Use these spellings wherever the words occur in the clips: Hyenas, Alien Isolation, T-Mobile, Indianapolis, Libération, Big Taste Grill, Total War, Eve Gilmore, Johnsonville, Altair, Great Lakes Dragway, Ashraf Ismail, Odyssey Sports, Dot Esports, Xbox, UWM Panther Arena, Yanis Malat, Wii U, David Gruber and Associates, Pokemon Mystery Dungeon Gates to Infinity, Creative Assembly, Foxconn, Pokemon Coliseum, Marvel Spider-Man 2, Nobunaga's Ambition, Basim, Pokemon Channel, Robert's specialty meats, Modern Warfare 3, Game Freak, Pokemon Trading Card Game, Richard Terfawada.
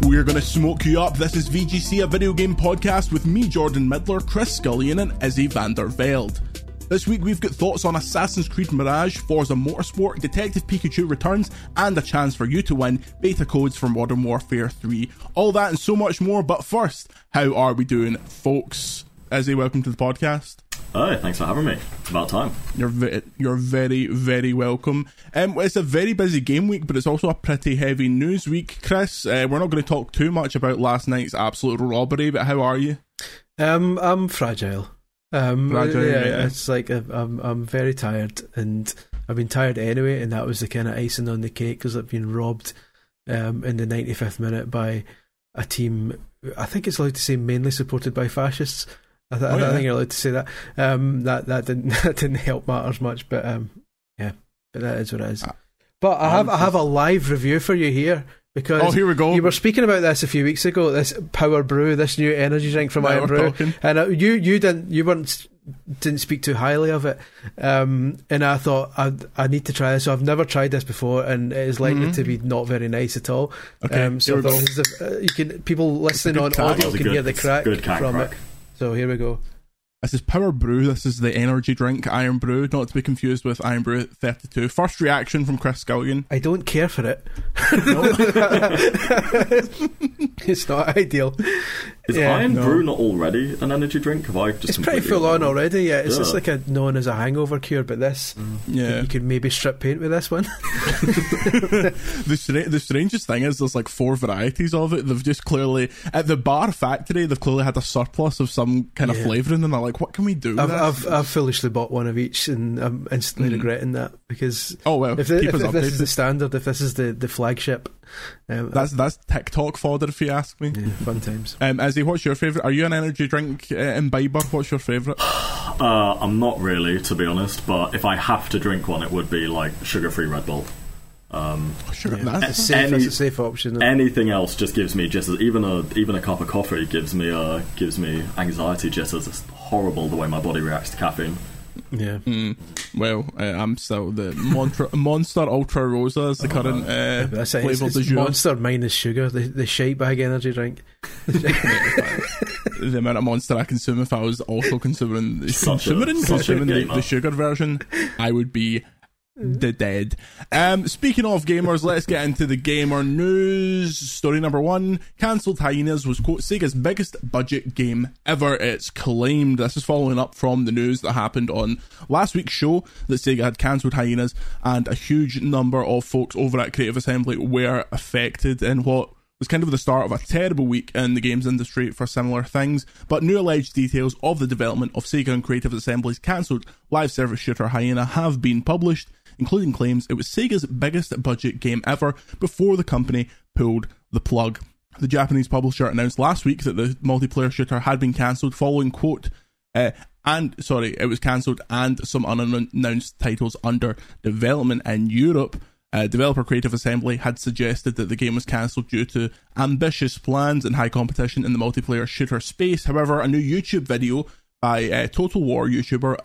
We're going to smoke you up. This is VGC, a video game podcast with me, Jordan Midler, Chris Scullion, and Issy van der Veld. This week we've got thoughts on Assassin's Creed Mirage, Forza Motorsport, Detective Pikachu Returns, and a chance for you to win beta codes for Modern Warfare 3. All that and so much more, but first, how are we doing, folks? Issy, welcome to the podcast. Oh, thanks for having me. It's about time. You're very, very welcome. It's a very busy game week, but it's also a pretty heavy news week. Chris, we're not going to talk too much about last night's absolute robbery, but how are you? I'm fragile. It's like I'm very tired, and I've been tired anyway, and that was the kind of icing on the cake because I've been robbed in the 95th minute by a team. I think it's allowed to say mainly supported by fascists. I think you're allowed to say that. That didn't help matters much, but but that is what it is. But I have a live review for you here. Because here we go. You were speaking about this a few weeks ago, this Power Brew, this new energy drink from Irn-Bru, and you didn't speak too highly of it, and I thought I need to try this. So I've never tried this before, and it is likely to be not very nice at all. Okay, so people listening on audio can hear the crack from it. So here we go. This is Power Brew. This is the energy drink Irn-Bru, not to be confused with Irn-Bru 32. First reaction from Chris Scullion. I don't care for it. It's not ideal. Is Irn-Bru not already an energy drink? Have I just it's pretty full on already, yeah. It's just like known as a hangover cure, but this, you could maybe strip paint with this one. The strangest thing is there's like four varieties of it. They've just clearly, at the bar factory, they've clearly had a surplus of some kind of flavour in them. Like, what can we do? I've foolishly bought one of each, and I'm instantly regretting that because if this is the standard, if this is the flagship, that's TikTok fodder if you ask me. Yeah, fun times. Issy, what's your favourite? Are you an energy drink imbiber? What's your favourite? I'm not really, to be honest. But if I have to drink one, it would be like sugar-free Red Bull. That's a safe option. Anything else just gives me jitters. Even a cup of coffee gives me anxiety jitters. It's horrible the way my body reacts to caffeine. Yeah. Well, I'm still the Monster Ultra Rosa is the current flavour du jour. Monster minus sugar, the shite bag energy drink. The amount of Monster I consume, if I was also consuming the sugar version, I would be the dead. Speaking of gamers, let's get into the gamer news. Story number one, cancelled Hyenas was, quote, Sega's biggest budget game ever, it's claimed. This is following up from the news that happened on last week's show that Sega had cancelled Hyenas, and a huge number of folks over at Creative Assembly were affected in what was kind of the start of a terrible week in the games industry for similar things. But new alleged details of the development of Sega and Creative Assembly's cancelled live service shooter Hyena have been published, including claims it was Sega's biggest budget game ever before the company pulled the plug. The Japanese publisher announced last week that the multiplayer shooter had been cancelled following, quote, it was cancelled and some unannounced titles under development in Europe. Developer Creative Assembly had suggested that the game was cancelled due to ambitious plans and high competition in the multiplayer shooter space. However, a new YouTube video by Total War YouTuber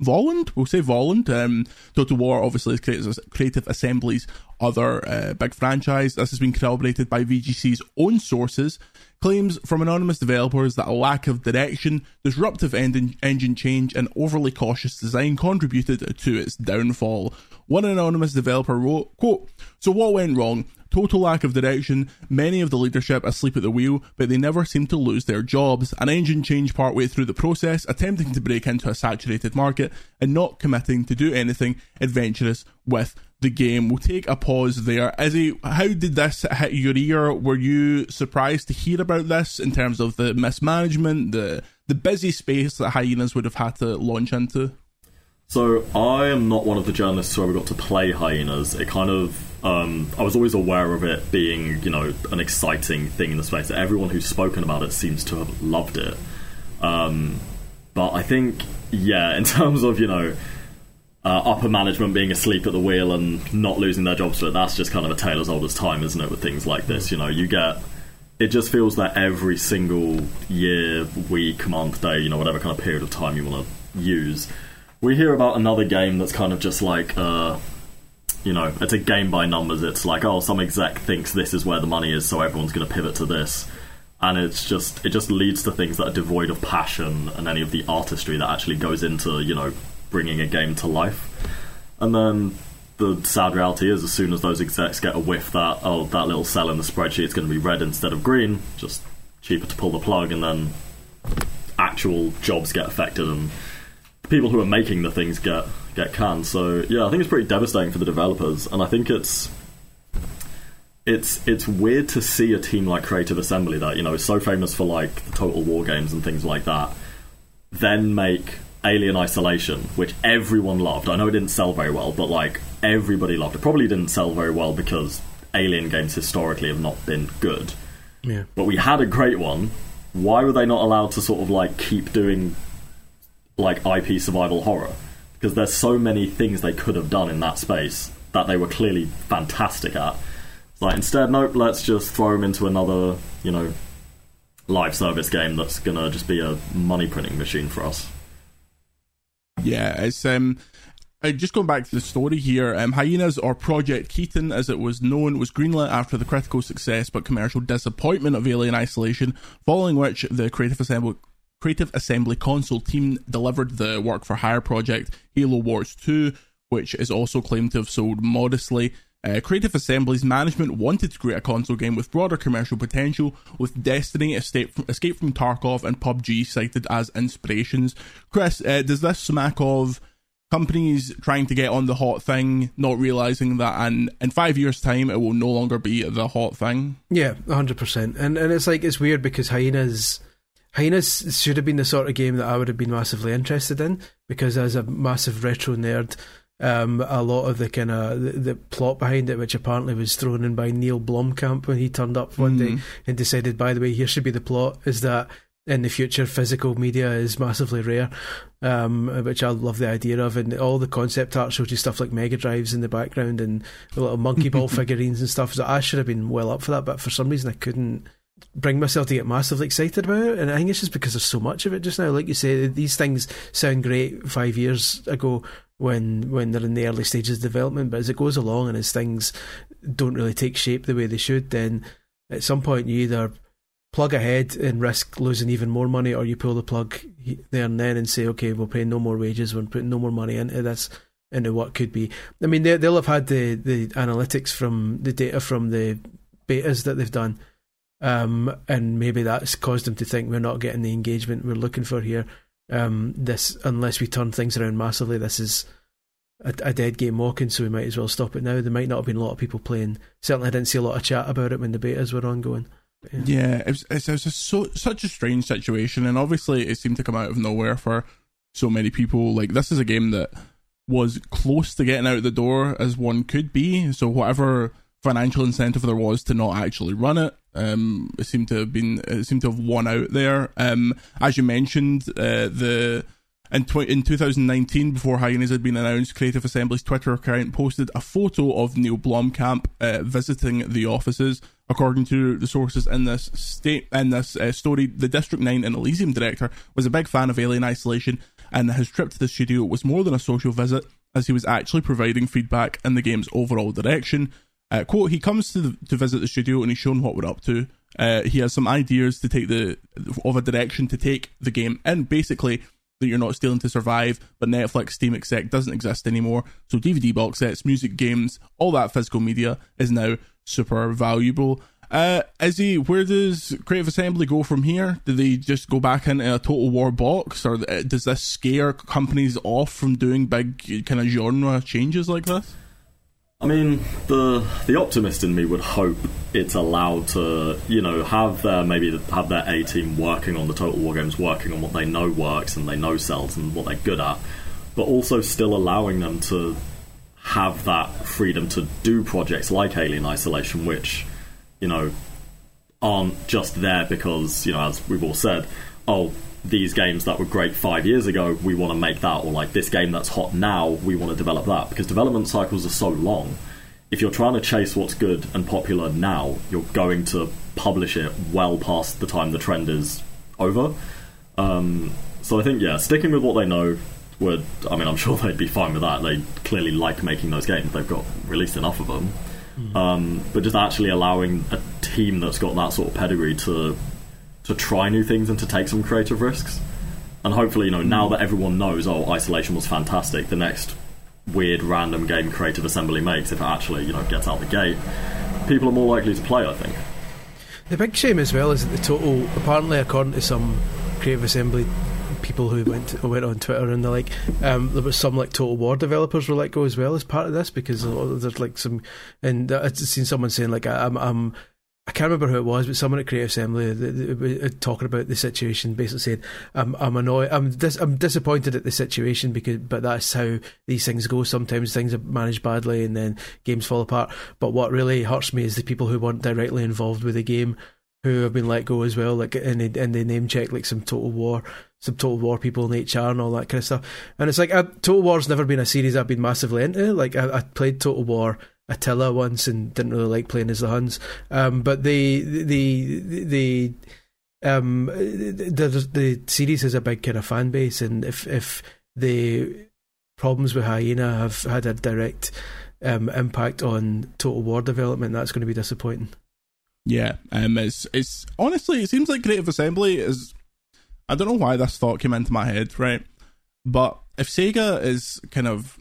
Volund. We'll say Volund. Total War obviously is Creative Assembly's other big franchise. This has been corroborated by VGC's own sources. Claims from anonymous developers that a lack of direction, disruptive engine change and overly cautious design contributed to its downfall. One anonymous developer wrote, quote, "So what went wrong? Total lack of direction, many of the leadership asleep at the wheel, but they never seem to lose their jobs. An engine change partway through the process, attempting to break into a saturated market, and not committing to do anything adventurous with the game. We'll take a pause there. Izzy, how did this hit your ear? Were you surprised to hear about this in terms of the mismanagement, the busy space that Hyenas would have had to launch into? So I am not one of the journalists who ever got to play Hyenas. It kind of, I was always aware of it being, you know, an exciting thing in the space. Everyone who's spoken about it seems to have loved it. But I think, yeah, in terms of, you know, upper management being asleep at the wheel and not losing their jobs for it, that's just kind of a tale as old as time, isn't it, with things like this. You know, you get... It just feels that every single year, week, month, day, you know, whatever kind of period of time you want to use, we hear about another game that's kind of just like, you know, it's a game by numbers. It's like, oh, some exec thinks this is where the money is, so everyone's going to pivot to this. And it's just, it just leads to things that are devoid of passion and any of the artistry that actually goes into, you know, bringing a game to life. And then the sad reality is, as soon as those execs get a whiff that, oh, that little cell in the spreadsheet is going to be red instead of green, just cheaper to pull the plug, and then actual jobs get affected and people who are making the things get canned. So yeah, I think it's pretty devastating for the developers, and I think it's weird to see a team like Creative Assembly, that, you know, is so famous for like the Total War games and things like that, then make Alien Isolation, which everyone loved. I know it didn't sell very well, but like everybody loved it. Probably didn't sell very well because Alien games historically have not been good. Yeah. But we had a great one. Why were they not allowed to sort of like keep doing like IP survival horror? Because there's so many things they could have done in that space that they were clearly fantastic at. It's like, instead, nope, let's just throw them into another, you know, live service game that's gonna just be a money printing machine for us. Yeah, it's just going back to the story here. Hyenas, or Project Keaton as it was known, was greenlit after the critical success but commercial disappointment of Alien Isolation, following which the Creative Assembly console team delivered the work-for-hire project Halo Wars 2, which is also claimed to have sold modestly. Creative Assembly's management wanted to create a console game with broader commercial potential, with Destiny, Escape from Tarkov and PUBG cited as inspirations. Chris, does this smack of companies trying to get on the hot thing, not realising that in 5 years' time it will no longer be the hot thing? Yeah, 100%. And it's like, it's weird because Hyenas should have been the sort of game that I would have been massively interested in, because as a massive retro nerd, a lot of the kind of the plot behind it, which apparently was thrown in by Neil Blomkamp when he turned up one day and decided, by the way, here should be the plot, is that in the future physical media is massively rare, which I love the idea of, and all the concept art shows you stuff like Mega Drives in the background and little monkey ball figurines and stuff. So I should have been well up for that, but for some reason I couldn't bring myself to get massively excited about it, and I think it's just because there's so much of it just now. Like you say, these things sound great 5 years ago when they're in the early stages of development, but as it goes along and as things don't really take shape the way they should, then at some point you either plug ahead and risk losing even more money, or you pull the plug there and then and say, okay, we'll pay no more wages, we're putting no more money into this, into what could be. I mean, they'll have had the analytics from the data from the betas that they've done, and maybe that's caused them to think, we're not getting the engagement we're looking for here. This, unless we turn things around massively, this is a dead game walking, so we might as well stop it now. There might not have been a lot of people playing. Certainly I didn't see a lot of chat about it when the betas were ongoing. Yeah, it was such a strange situation, and obviously it seemed to come out of nowhere for so many people. Like, this is a game that was close to getting out the door as one could be, so whatever financial incentive there was to not actually run it, it seemed to have won out there. As you mentioned, in 2019, before Hyenas had been announced, Creative Assembly's Twitter account posted a photo of Neil Blomkamp visiting the offices. According to the sources in this story, the District 9 and Elysium director was a big fan of Alien Isolation, and his trip to the studio was more than a social visit, as he was actually providing feedback in the game's overall direction. Quote, he comes to visit the studio and he's shown what we're up to. He has some ideas to take of a direction to take the game in, basically that you're not stealing to survive, but Netflix, Steam, exec doesn't exist anymore, so DVD box sets, music, games, all that physical media is now super valuable. Izzy, where does Creative Assembly go from here? Do they just go back into a Total War box, or does this scare companies off from doing big kind of genre changes like this? I mean, the optimist in me would hope it's allowed to, you know, have their A team working on the Total War games, working on what they know works and they know sells and what they're good at, but also still allowing them to have that freedom to do projects like Alien Isolation, which, you know, aren't just there because, you know, as we've all said, oh, these games that were great 5 years ago, we want to make that, or like this game that's hot now, we want to develop that, because development cycles are so long. If you're trying to chase what's good and popular now, you're going to publish it well past the time the trend is over. So I think, yeah, sticking with what they know would, I mean, I'm sure they'd be fine with that. They clearly like making those games. They've got released enough of them. But just actually allowing a team that's got that sort of pedigree to try new things and to take some creative risks. And hopefully, you know, now that everyone knows, oh, Isolation was fantastic, the next weird random game Creative Assembly makes, if it actually, you know, gets out the gate, people are more likely to play, I think. The big shame as well is that the Total, apparently according to some Creative Assembly people who went on Twitter and the like, there was some like Total War developers were let go as well as part of this, because there's like some, and I've seen someone saying like, I can't remember who it was, but someone at Creative Assembly talking about the situation basically said, "I'm annoyed. I'm disappointed at the situation because, but that's how these things go. Sometimes things are managed badly, and then games fall apart. But what really hurts me is the people who weren't directly involved with the game, who have been let go as well. Like, and they name check like some Total War people in HR and all that kind of stuff. And it's like Total War's never been a series I've been massively into. Like, I played Total War." Attila once and didn't really like playing as the Huns, but the series has a big kind of fan base, and if the problems with Hyena have had a direct impact on Total War development, that's going to be disappointing. Yeah, it's honestly, it seems like Creative Assembly is, I don't know why this thought came into my head, right? But if Sega is kind of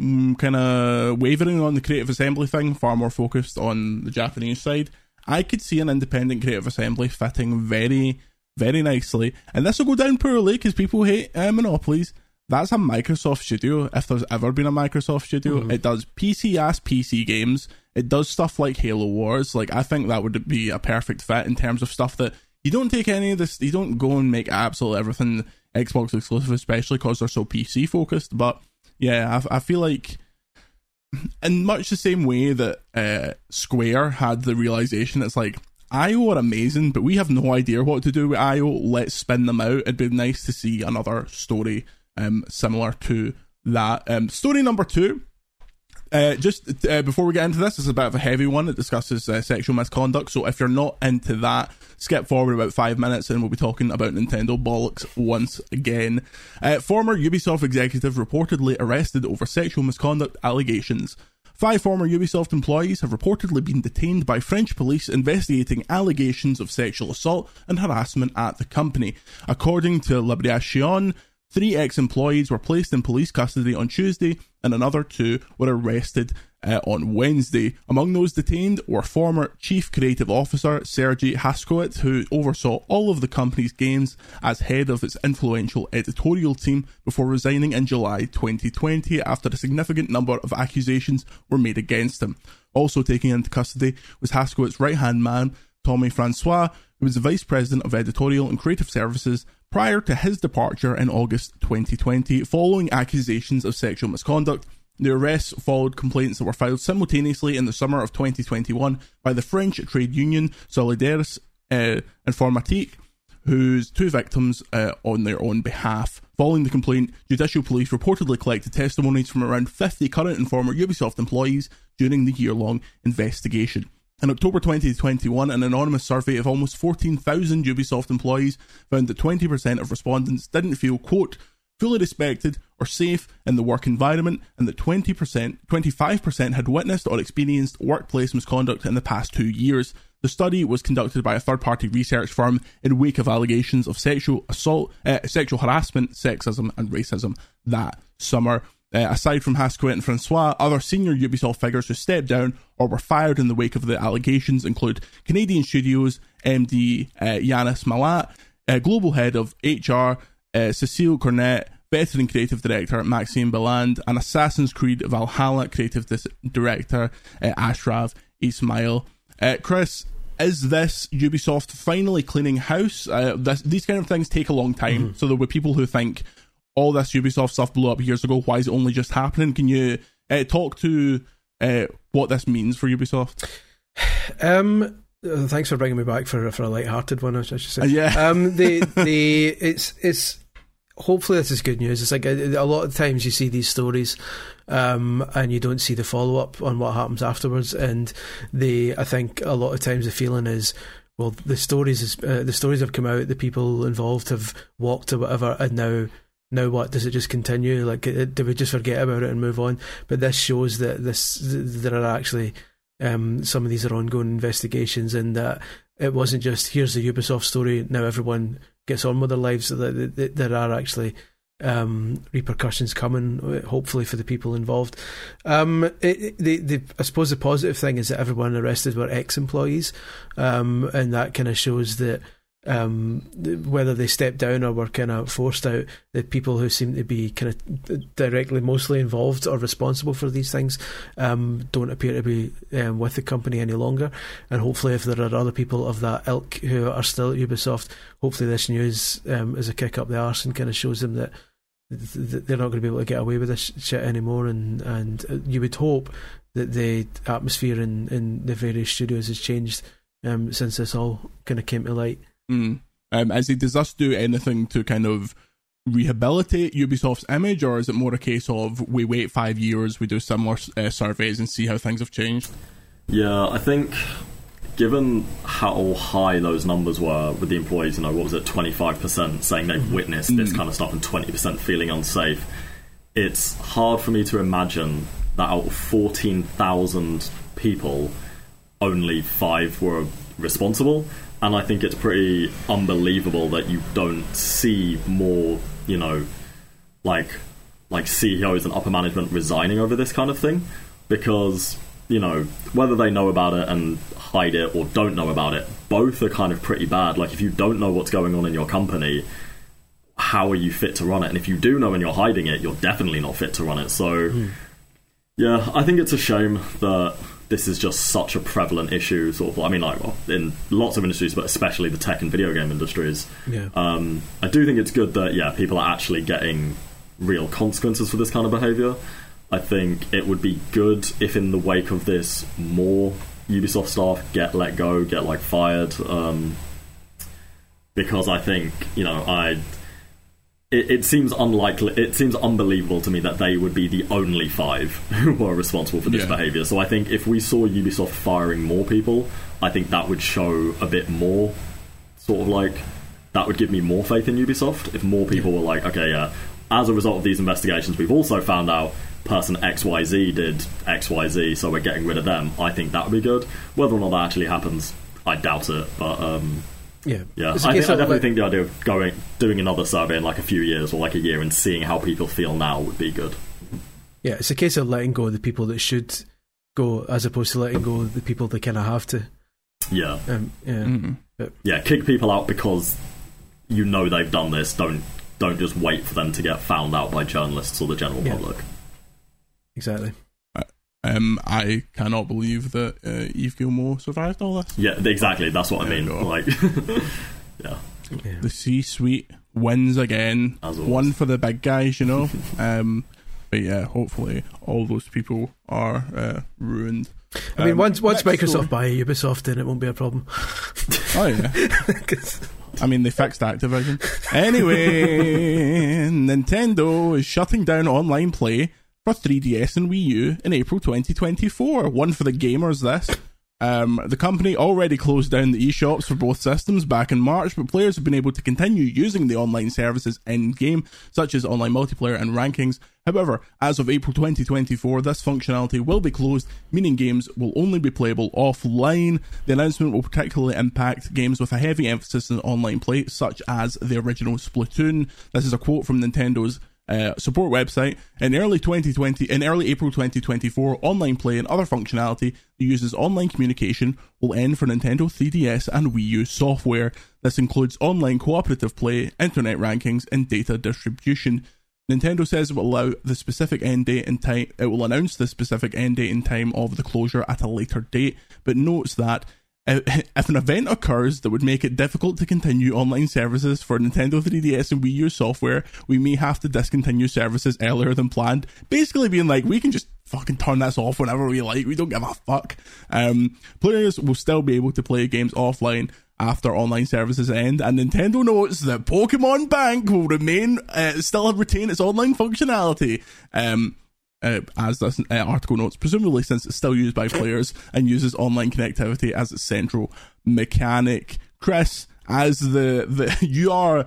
wavering on the Creative Assembly thing, far more focused on the Japanese side, I could see an independent Creative Assembly fitting very, very nicely. And this will go down poorly because people hate monopolies. That's a Microsoft studio, if there's ever been a Microsoft studio. It does PC-ass PC games. It does stuff like Halo Wars. Like, I think that would be a perfect fit in terms of stuff that you don't take any of this, you don't go and make absolutely everything Xbox exclusive, especially because they're so PC-focused, but yeah, I feel like in much the same way that Square had the realisation, it's like, IO are amazing, but we have no idea what to do with IO. Let's spin them out. It'd be nice to see another story similar to that. Story number two, just before we get into this, it's a bit of a heavy one. It discusses sexual misconduct, so if you're not into that, skip forward about 5 minutes and we'll be talking about Nintendo bollocks once again. Former Ubisoft executive reportedly arrested over sexual misconduct allegations. 5 former Ubisoft employees have reportedly been detained by French police investigating allegations of sexual assault and harassment at the company. According to Libération, 3 ex-employees were placed in police custody on Tuesday and another 2 were arrested on Wednesday. Among those detained were former Chief Creative Officer Sergey Haskowitz, who oversaw all of the company's games as head of its influential editorial team before resigning in July 2020 after a significant number of accusations were made against him. Also taken into custody was Haskowitz's right-hand man, Tommy Francois, who was the Vice President of Editorial and Creative Services prior to his departure in August 2020 following accusations of sexual misconduct. The arrests followed complaints that were filed simultaneously in the summer of 2021 by the French trade union Solidaires Informatique, whose 2 victims on their own behalf. Following the complaint, judicial police reportedly collected testimonies from around 50 current and former Ubisoft employees during the year-long investigation. In October 2021, an anonymous survey of almost 14,000 Ubisoft employees found that 20% of respondents didn't feel, quote, fully respected or safe in the work environment, and that 25% had witnessed or experienced workplace misconduct in the past 2 years. The study was conducted by a third-party research firm in wake of allegations of sexual assault, sexual harassment, sexism and racism that summer. Aside from Haskowitz and Francois, other senior Ubisoft figures who stepped down or were fired in the wake of the allegations include Canadian Studios MD Yanis Malat, Global Head of HR Cécile Cornet, veteran creative director Maxime Belland, and Assassin's Creed Valhalla creative director Ashraf Ismail. Chris, is this Ubisoft finally cleaning house? These kind of things take a long time, so there were people who think all this Ubisoft stuff blew up years ago, why is it only just happening? Can you talk to what this means for Ubisoft? Thanks for bringing me back for a light-hearted one, I should say. It's hopefully this is good news. It's like a lot of times you see these stories, and you don't see the follow-up on what happens afterwards. And I think a lot of times the feeling is, well, the stories have come out, the people involved have walked or whatever, and now what? Does it just continue? Like, do we just forget about it and move on? But this shows that there are actually. Some of these are ongoing investigations, and that it wasn't just here's the Ubisoft story, now everyone gets on with their lives. So that there are actually repercussions coming, hopefully, for the people involved. I suppose the positive thing is that everyone arrested were ex-employees, and that kind of shows that whether they stepped down or were kind of forced out, the people who seem to be kind of directly mostly involved or responsible for these things don't appear to be with the company any longer. And hopefully if there are other people of that ilk who are still at Ubisoft, hopefully this news is a kick up the arse and kind of shows them that they're not going to be able to get away with this shit anymore. And you would hope that the atmosphere in the various studios has changed since this all kind of came to light. As he does this do anything to kind of rehabilitate Ubisoft's image, or is it more a case of we wait 5 years, we do similar surveys and see how things have changed? Yeah, I think given how high those numbers were with the employees, you know, what was it, 25% saying they've witnessed this kind of stuff and 20% feeling unsafe, it's hard for me to imagine that out of 14,000 people, only 5 were responsible. And I think it's pretty unbelievable that you don't see more, you know, like CEOs and upper management resigning over this kind of thing. Because, you know, whether they know about it and hide it or don't know about it, both are kind of pretty bad. Like, if you don't know what's going on in your company, how are you fit to run it? And if you do know and you're hiding it, you're definitely not fit to run it. So, yeah, I think it's a shame that this is just such a prevalent issue, sort of. I mean, like, well, in lots of industries, but especially the tech and video game industries. Yeah. I do think it's good that, yeah, people are actually getting real consequences for this kind of behaviour. I think it would be good if, in the wake of this, more Ubisoft staff get let go, get, like, fired. Because I think, you know, It seems unlikely. It seems unbelievable to me that they would be the only 5 who are responsible for this behaviour. So I think if we saw Ubisoft firing more people, I think that would show a bit more, sort of like, that would give me more faith in Ubisoft. If more people were like, okay, yeah, as a result of these investigations, we've also found out person XYZ did XYZ, so we're getting rid of them. I think that would be good. Whether or not that actually happens, I doubt it. But I definitely think the idea of doing another survey in like a few years or like a year and seeing how people feel now would be good. Yeah, it's a case of letting go of the people that should go, as opposed to letting go of the people that kind of have to. Yeah. Kick people out because you know they've done this. Don't just wait for them to get found out by journalists or the general public. Exactly. I cannot believe that Eve Gilmore survived all this. Yeah, exactly. That's what I mean. Like, The C-suite wins again. One for the big guys, you know. But yeah, hopefully all those people are ruined. I mean, once Microsoft buy Ubisoft, then it won't be a problem. Oh yeah. I mean, they fixed Activision. Anyway, Nintendo is shutting down online play for 3DS and Wii U in April 2024. One for the gamers, this. The company already closed down the eShops for both systems back in March, but players have been able to continue using the online services in-game, such as online multiplayer and rankings. However, as of April 2024, this functionality will be closed, meaning games will only be playable offline. The announcement will particularly impact games with a heavy emphasis on online play, such as the original Splatoon. This is a quote from Nintendo's support website. In early April 2024, online play and other functionality that uses online communication will end for Nintendo 3DS and Wii U software. This includes online cooperative play, internet rankings, and data distribution. Nintendo says it will announce the specific end date and time of the closure at a later date, but notes that if an event occurs that would make it difficult to continue online services for Nintendo 3DS and Wii U software, we may have to discontinue services earlier than planned. Basically being like, we can just fucking turn this off whenever we like, we don't give a fuck. Players will still be able to play games offline after online services end, and Nintendo notes that Pokemon Bank will still retain its online functionality. As this article notes, presumably since it's still used by players and uses online connectivity as its central mechanic. Chris, as you are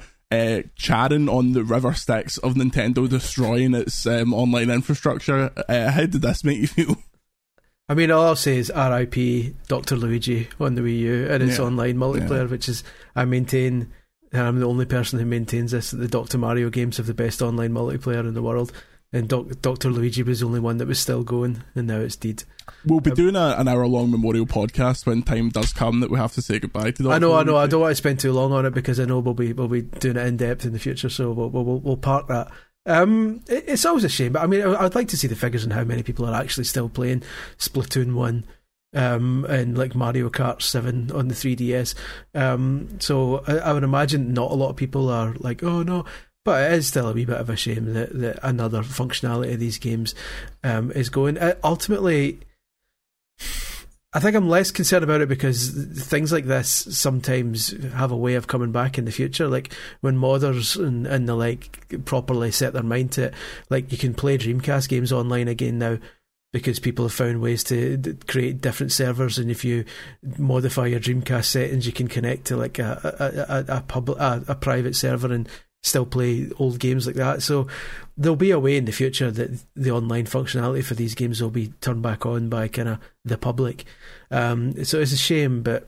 chattering on the river Styx of Nintendo destroying its online infrastructure, how did this make you feel? I mean, all I'll say is RIP Dr. Luigi on the Wii U and its online multiplayer, which is, I'm the only person who maintains this, that the Dr. Mario games have the best online multiplayer in the world. And Dr. Luigi was the only one that was still going, and now it's dead. We'll be doing an hour-long memorial podcast when time does come that we have to say goodbye to Dr. Luigi. I don't want to spend too long on it because I know we'll be doing it in depth in the future, so we'll park that. It's always a shame, but I mean, I'd like to see the figures on how many people are actually still playing Splatoon 1 and like Mario Kart 7 on the 3DS. So I would imagine not a lot of people are like, oh no. But it is still a wee bit of a shame that another functionality of these games is going. Ultimately, I think I'm less concerned about it because things like this sometimes have a way of coming back in the future. Like when modders and the like properly set their mind to it, like you can play Dreamcast games online again now, because people have found ways to create different servers, and if you modify your Dreamcast settings, you can connect to like a private server and still play old games like that. So there'll be a way in the future that the online functionality for these games will be turned back on by kind of the public. So it's a shame, but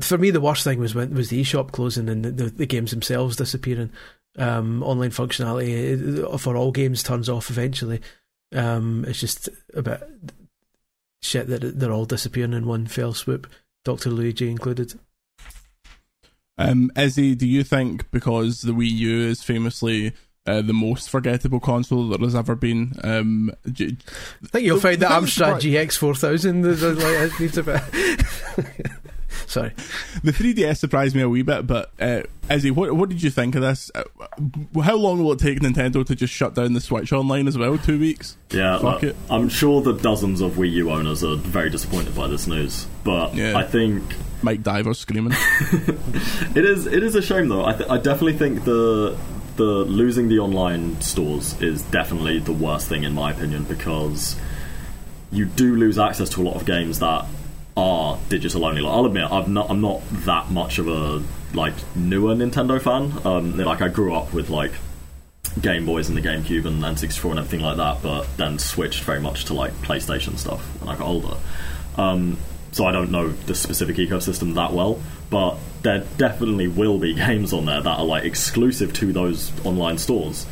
for me the worst thing was the eShop closing and the games themselves disappearing. Online functionality for all games turns off eventually. It's just a bit shit that they're all disappearing in one fell swoop, Dr. Luigi included. Izzy, do you think because the Wii U is famously the most forgettable console that there's ever been? I think you'll find that Amstrad GX 4000 needs a bit. Sorry, the 3DS surprised me a wee bit, but Izzy, what did you think of this? How long will it take Nintendo to just shut down the Switch online as well? 2 weeks? Yeah, fuck it. I'm sure the dozens of Wii U owners are very disappointed by this news, but yeah. I think Mike Diver screaming. It is a shame though. I definitely think the losing the online stores is definitely the worst thing in my opinion, because you do lose access to a lot of games that are digital only. Like, I'll admit, I'm not that much of a like newer Nintendo fan. Like I grew up with like Game Boys and the GameCube and N64 and everything like that, but then switched very much to like PlayStation stuff when I got older. So I don't know the specific ecosystem that well, but there definitely will be games on there that are like exclusive to those online stores.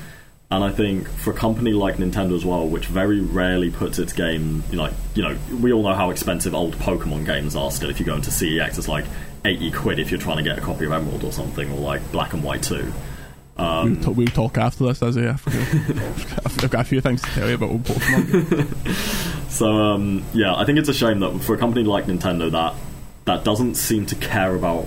And I think for a company like Nintendo as well, which very rarely puts its game, we all know how expensive old Pokemon games are still. If you go into CEX, it's like 80 quid if you're trying to get a copy of Emerald or something, or like Black and White 2. We'll talk after this, as I I've got a few things to tell you about old Pokemon. So I think it's a shame that for a company like Nintendo that doesn't seem to care about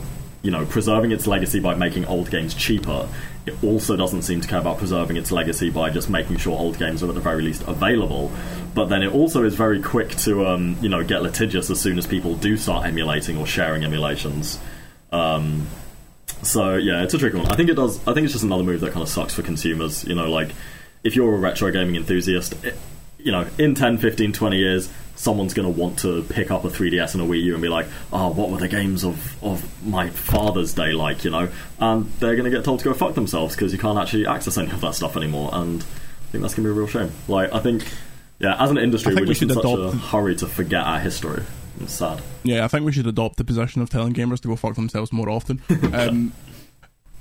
preserving its legacy by making old games cheaper, it also doesn't seem to care about preserving its legacy by just making sure old games are at the very least available. But then it also is very quick to get litigious as soon as people do start emulating or sharing emulations. So yeah, it's a tricky one. I think it's just another move that kind of sucks for consumers. Like if you're a retro gaming enthusiast, in 10, 15, 20 years, someone's going to want to pick up a 3DS and a Wii U and be like, oh, what were the games of my father's day like, And they're going to get told to go fuck themselves because you can't actually access any of that stuff anymore. And I think that's going to be a real shame. Like, I think, as an industry, we're just in such a hurry to forget our history. It's sad. Yeah, I think we should adopt the position of telling gamers to go fuck themselves more often.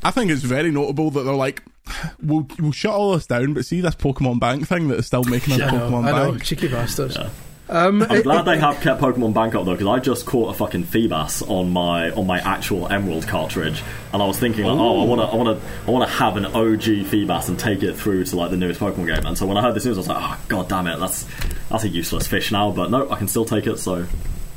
I think it's very notable that they're like, we'll shut all this down, but see this Pokemon Bank thing that is still making us Pokemon Bank. I know, cheeky bastards. Yeah. I'm glad they have kept Pokemon Bank up though, because I just caught a fucking Feebas on my actual Emerald cartridge, and I was thinking like, I want to have an OG Feebas and take it through to like the newest Pokemon game. And so when I heard this news, I was like, oh god damn it, that's a useless fish now. But no, I can still take it. So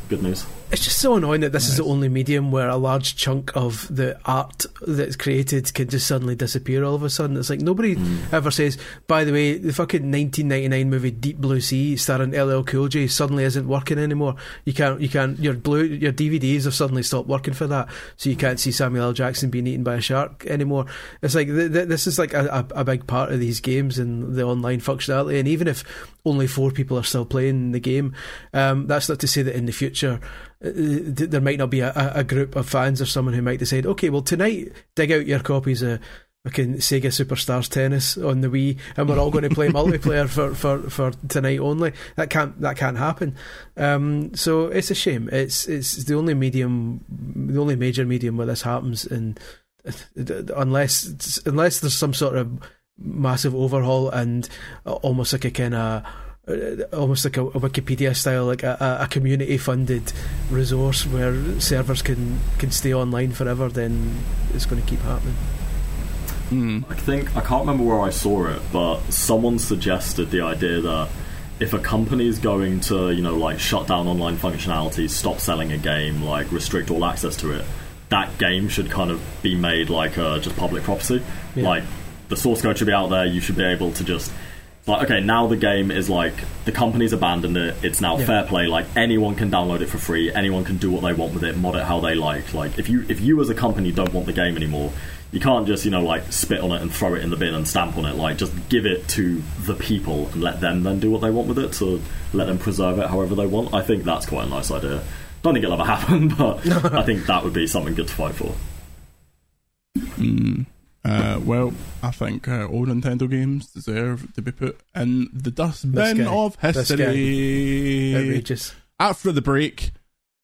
good news. It's just so annoying that this is the only medium where a large chunk of the art that's created can just suddenly disappear all of a sudden. It's like nobody ever says, by the way, the fucking 1999 movie Deep Blue Sea starring LL Cool J suddenly isn't working anymore. Your DVDs have suddenly stopped working for that, so you can't see Samuel L. Jackson being eaten by a shark anymore. It's like this is like a big part of these games and the online functionality, and even if only 4 people are still playing the game, that's not to say that in the future there might not be a group of fans or someone who might decide, okay, well tonight dig out your copies of fucking Sega Superstars Tennis on the Wii and we're all going to play multiplayer for tonight only. That can't happen. So it's a shame. It's the only major medium where this happens, and unless there's some sort of massive overhaul and almost like a Wikipedia style, like a community funded resource where servers can stay online forever, then it's going to keep happening. I can't remember where I saw it, but someone suggested the idea that if a company is going to, you know, like shut down online functionality, stop selling a game, like restrict all access to it, that game should kind of be made like just public property. Yeah. Like the source code should be out there, you should be able to just like, okay, now the game is like, the company's abandoned it, it's now fair play, like anyone can download it for free, anyone can do what they want with it, mod it how they like. Like if you as a company don't want the game anymore, you can't just, you know, like spit on it and throw it in the bin and stamp on it. Like just give it to the people and let them then do what they want with it, to let them preserve it however they want. I think that's quite a nice idea. Don't think it'll ever happen, but I think that would be something good to fight for. Well, I think all Nintendo games deserve to be put in the dustbin of history. Outrageous. After the break,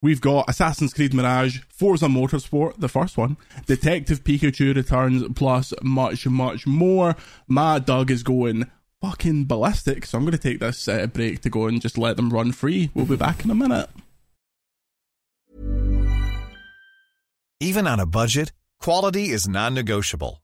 we've got Assassin's Creed Mirage, Forza Motorsport, the first one, Detective Pikachu Returns, plus much, much more. My Doug is going fucking ballistic, so I'm going to take this break to go and just let them run free. We'll be back in a minute. Even on a budget, quality is non-negotiable.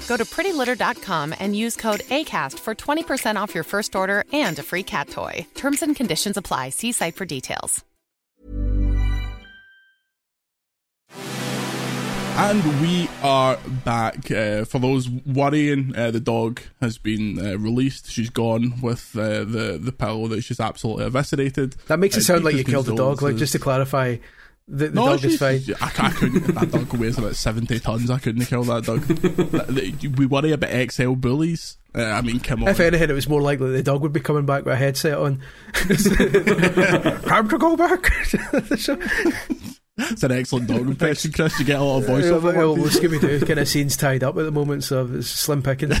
Go to prettylitter.com and use code ACAST for 20% off your first order and a free cat toy. Terms and conditions apply. See site for details. And we are back. For those worrying, the dog has been released. She's gone with the pillow that she's absolutely eviscerated. That makes it sound like you killed the dog. Like, just to clarify, the dog is fine. I couldn't. That dog weighs about 70 tons. I couldn't kill that dog. We worry about XL bullies. I mean, come on. If anything, it was more likely the dog would be coming back with a headset on. Time to go back. It's an excellent dog impression, Chris. You get a lot of voiceover. Well, Scooby-Doo kind of scenes tied up at the moment, so it's slim picking.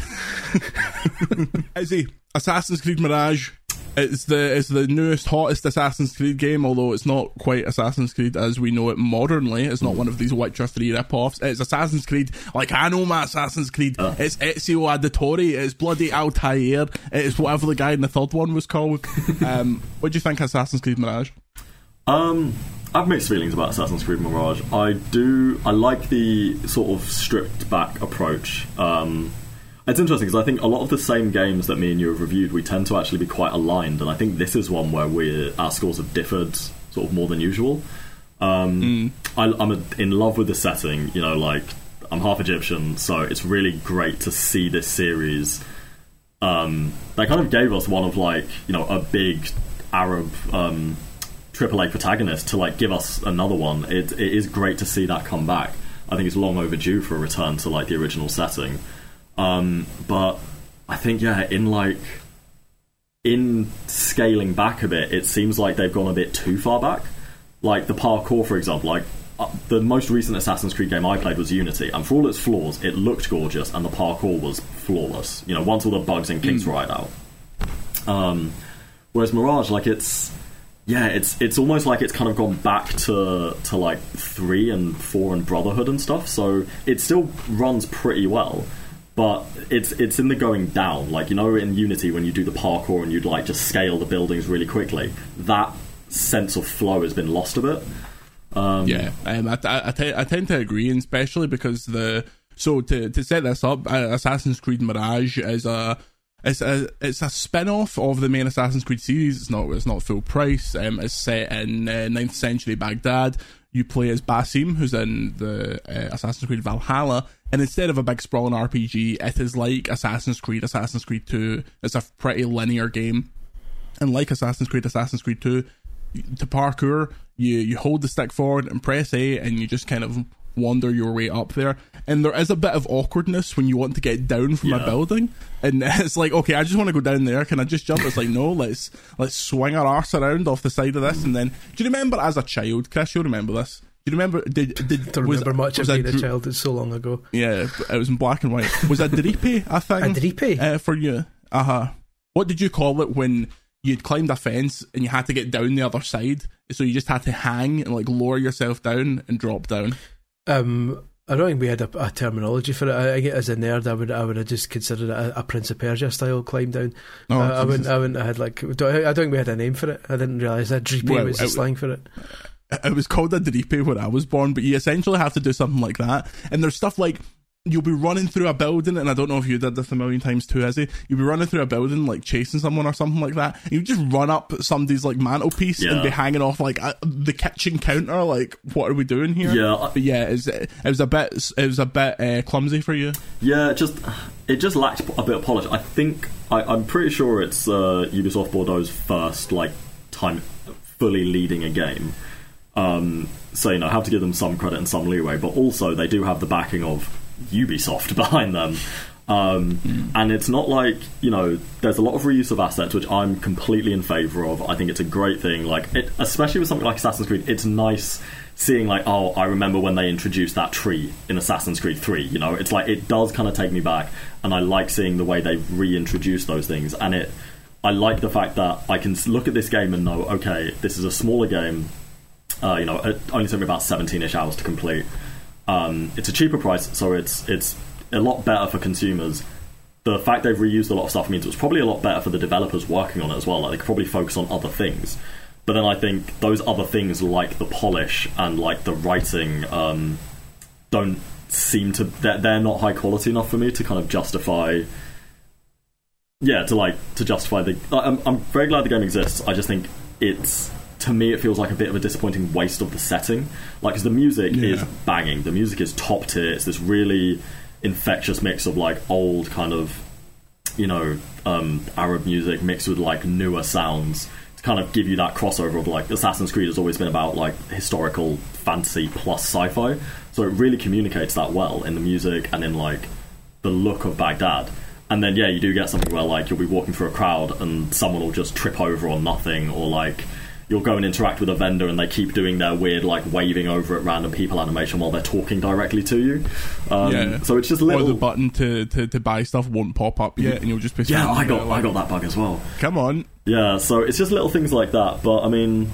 Izzy, Assassin's Creed Mirage. It's the newest, hottest Assassin's Creed game, although it's not quite Assassin's Creed as we know it modernly. It's not one of these Witcher 3 rip-offs. It's Assassin's Creed, like I know my Assassin's Creed. It's Ezio Auditore, it's bloody Altair, it's whatever the guy in the third one was called. What do you think of Assassin's Creed Mirage? I have mixed feelings about Assassin's Creed Mirage. I like the sort of stripped back approach. It's interesting because I think a lot of the same games that me and you have reviewed, we tend to actually be quite aligned, and I think this is one where our scores have differed sort of more than usual. I'm in love with the setting, you know, like I'm half Egyptian, so it's really great to see this series They kind of gave us one of, like, you know, a big Arab AAA protagonist to, like, give us another one. It is great to see that come back. I think it's long overdue for a return to, like, the original setting. But I think, yeah, in scaling back a bit, it seems like they've gone a bit too far back. Like, the parkour, for example, like, the most recent Assassin's Creed game I played was Unity, and for all its flaws, it looked gorgeous, and the parkour was flawless. You know, once all the bugs and kinks were ironed out. Whereas Mirage, like, it's almost like it's kind of gone back to like 3 and 4 and Brotherhood and stuff. So it still runs pretty well, but it's in the going down. Like, you know, in Unity when you do the parkour and you'd like just scale the buildings really quickly, that sense of flow has been lost a bit. I tend to agree, and especially because to set this up, Assassin's Creed Mirage is a spin-off of the main Assassin's Creed series. It's not full price. It's set in 9th century Baghdad. You play as Basim, who's in the Assassin's Creed Valhalla, and instead of a big sprawling RPG, it is like Assassin's Creed 2. It's a pretty linear game, and like Assassin's Creed 2, to parkour, you hold the stick forward and press A, and you just kind of wander your way up there. And there is a bit of awkwardness when you want to get down from a building, and it's like, okay, I just want to go down there, can I just jump? It's like, no, let's swing our arse around off the side of this. And then, do you remember as a child, Chris, you'll remember this, do you remember a child, it's so long ago. Yeah, it was in black and white. Was Adripe a thing? Adripe? For you. What did you call it when you'd climbed a fence and you had to get down the other side, so you just had to hang and, like, lower yourself down and drop down? I don't think we had a terminology for it. I think as a nerd, I would have just considered it a Prince of Persia style climb down. I don't think we had a name for it. I didn't realise that Adripe was the slang for it. It was called Adripe when I was born, but you essentially have to do something like that. And there's stuff like, you'll be running through a building, and I don't know if you did this a million times too, Izzy. You'll be running through a building, like chasing someone or something like that, and you just run up somebody's, like, mantelpiece and be hanging off, like, the kitchen counter. Like, what are we doing here? Yeah, but yeah, it was a bit clumsy for you. Yeah, it just lacked a bit of polish. I think I'm pretty sure it's Ubisoft Bordeaux's first, like, time fully leading a game. So, you know, I have to give them some credit and some leeway, but also they do have the backing of Ubisoft behind them, and it's not like, you know, there's a lot of reuse of assets, which I'm completely in favour of. I think it's a great thing, like, it, especially with something like Assassin's Creed, it's nice seeing, like, oh, I remember when they introduced that tree in Assassin's Creed 3, you know, it's like, it does kind of take me back, and I like seeing the way they reintroduce those things, and I like the fact that I can look at this game and know, okay, this is a smaller game, you know, it only took me about 17-ish hours to complete. It's a cheaper price, so it's a lot better for consumers. The fact they've reused a lot of stuff means it's probably a lot better for the developers working on it as well. Like, they could probably focus on other things. But then I think those other things, like the polish and, like, the writing, don't seem to... They're not high quality enough for me to kind of justify... Yeah, to justify the... I'm very glad the game exists. I just think it's... To me, it feels like a bit of a disappointing waste of the setting. Like, because the music is banging. The music is top tier. It's this really infectious mix of, like, old kind of, you know, Arab music mixed with, like, newer sounds to kind of give you that crossover of, like, Assassin's Creed has always been about, like, historical fantasy plus sci-fi. So it really communicates that well in the music and in, like, the look of Baghdad. And then, yeah, you do get something where, like, you'll be walking through a crowd and someone will just trip over on nothing, or, like... You'll go and interact with a vendor and they keep doing their weird, like, waving over at random people animation while they're talking directly to you. So it's just little... Or the button to buy stuff won't pop up yet, and you'll just... Yeah, I got that bug as well. Come on. Yeah, so it's just little things like that. But, I mean,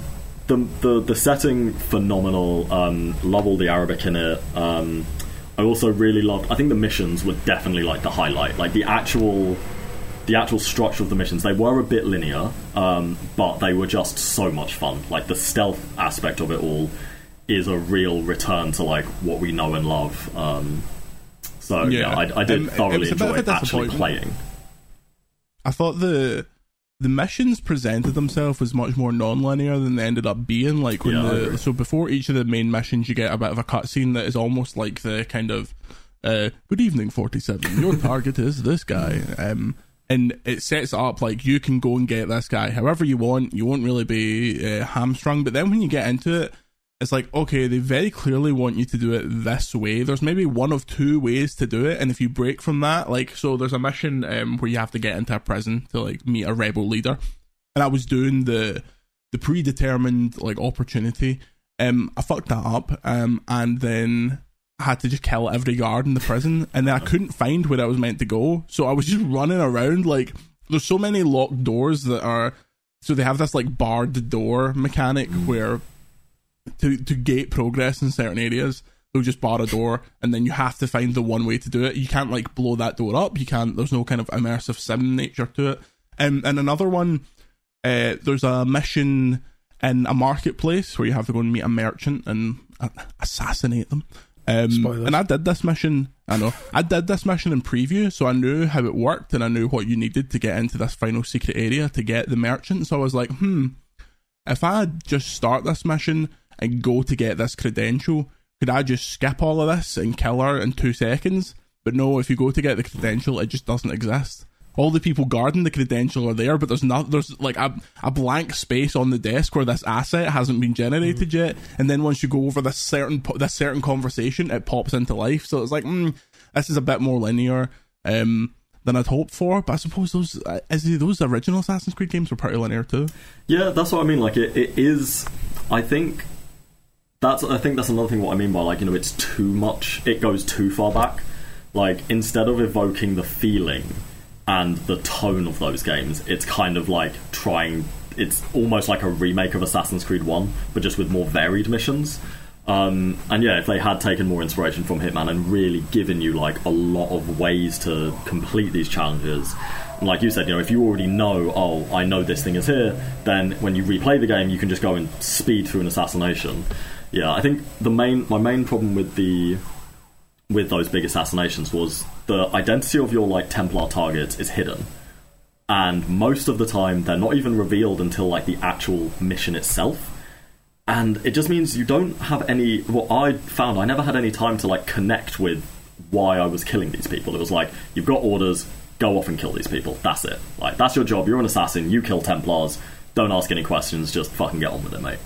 the setting, phenomenal. Love all the Arabic in it. I also really loved... I think the missions were definitely, like, the highlight. Like, the actual structure of the missions, they were a bit linear, but they were just so much fun. Like, the stealth aspect of it all is a real return to, like, what we know and love. I did thoroughly enjoy actually playing. I thought the missions presented themselves as much more non-linear than they ended up being. Like, when so before each of the main missions, you get a bit of a cutscene that is almost like the kind of, good evening, 47. Your target is this guy. And it sets it up like you can go and get this guy however you want. You won't really be hamstrung. But then when you get into it, it's like, okay, they very clearly want you to do it this way. There's maybe one of two ways to do it. And if you break from that, like, so there's a mission where you have to get into a prison to like meet a rebel leader. And I was doing the predetermined like opportunity. I fucked that up. And then I had to just kill every guard in the prison, and then I couldn't find where I was meant to go, so I was just running around. Like, there's so many locked doors that are, so they have this like barred door mechanic where to gate progress in certain areas, they'll just bar a door, and then you have to find the one way to do it. You can't like blow that door up, you can't, there's no kind of immersive sim nature to it. And another one, there's a mission in a marketplace where you have to go and meet a merchant and assassinate them. And I did this mission, in preview, so I knew how it worked and I knew what you needed to get into this final secret area to get the merchant. So I was like, if I just start this mission and go to get this credential, could I just skip all of this and kill her in 2 seconds? But no, if you go to get the credential, it just doesn't exist. All the people guarding the credential are there, but there's like a blank space on the desk where this asset hasn't been generated yet. And then once you go over this certain conversation, it pops into life. So it's like, this is a bit more linear than I'd hoped for. But I suppose those original Assassin's Creed games were pretty linear too. Yeah, that's what I mean. Like it is. I think that's another thing. What I mean by like, you know, it's too much. It goes too far back. Like, instead of evoking the feeling and the tone of those games, it's kind of like it's almost like a remake of Assassin's Creed 1, but just with more varied missions. And yeah, if they had taken more inspiration from Hitman and really given you like a lot of ways to complete these challenges, and like you said, you know, if you already know, oh, I know this thing is here, then when you replay the game, you can just go and speed through an assassination. Yeah, I think my main problem with those big assassinations was the identity of your like Templar targets is hidden, and most of the time they're not even revealed until like the actual mission itself, and it just means you don't have any, what I found, I never had any time to like connect with why I was killing these people. It was like, you've got orders, go off and kill these people, that's it, like that's your job, you're an assassin, you kill Templars, don't ask any questions, just fucking get on with it, mate.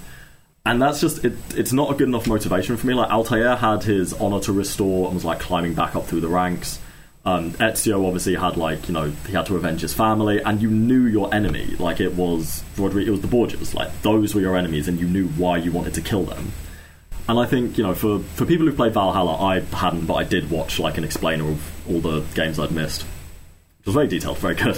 And that's just, it's not a good enough motivation for me. Like, Altair had his honor to restore and was, like, climbing back up through the ranks. Ezio, obviously, had, like, you know, he had to avenge his family. And you knew your enemy. Like, it was Rodrigo, it was the Borgias. Like, those were your enemies, and you knew why you wanted to kill them. And I think, you know, for people who played Valhalla, I hadn't, but I did watch, like, an explainer of all the games I'd missed. It was very detailed, very good.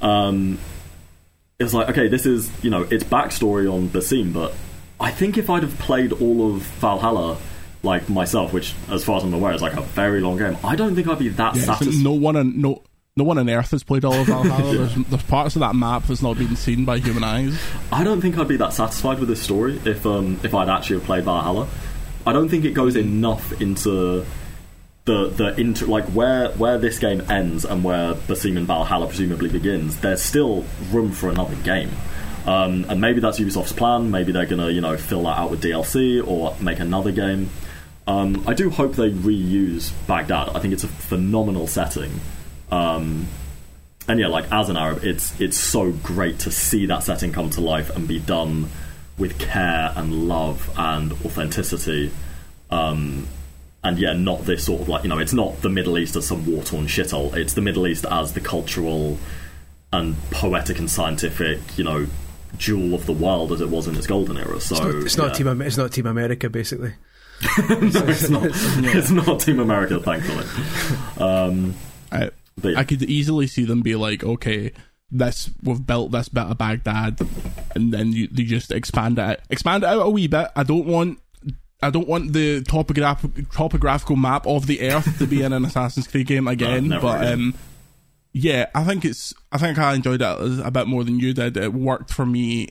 It was like, okay, this is, you know, it's backstory on Basim, but I think if I'd have played all of Valhalla, like myself, which, as far as I'm aware, is like a very long game, I don't think I'd be that satisfied. No one on Earth has played all of Valhalla. Yeah. There's parts of that map that's not been seen by human eyes. I don't think I'd be that satisfied with this story if I'd actually played Valhalla. I don't think it goes enough into where this game ends and where Basim and Valhalla presumably begins. There's still room for another game. And maybe that's Ubisoft's plan. Maybe they're going to, you know, fill that out with DLC or make another game. I do hope they reuse Baghdad. I think it's a phenomenal setting. And yeah, like, as an Arab, it's so great to see that setting come to life and be done with care and love and authenticity. And yeah, not this sort of, like, you know, it's not the Middle East as some war-torn shithole. It's the Middle East as the cultural and poetic and scientific, you know, jewel of the world as it was in its golden era. So it's not Team America, basically. No, it's not. It's not Team America, thankfully. I could easily see them be like, okay, we've built this bit of Baghdad, and then they just expand it out a wee bit. I don't want the topographical map of the Earth to be in an Assassin's Creed game again, yeah, I think I enjoyed it a bit more than you did. It worked for me.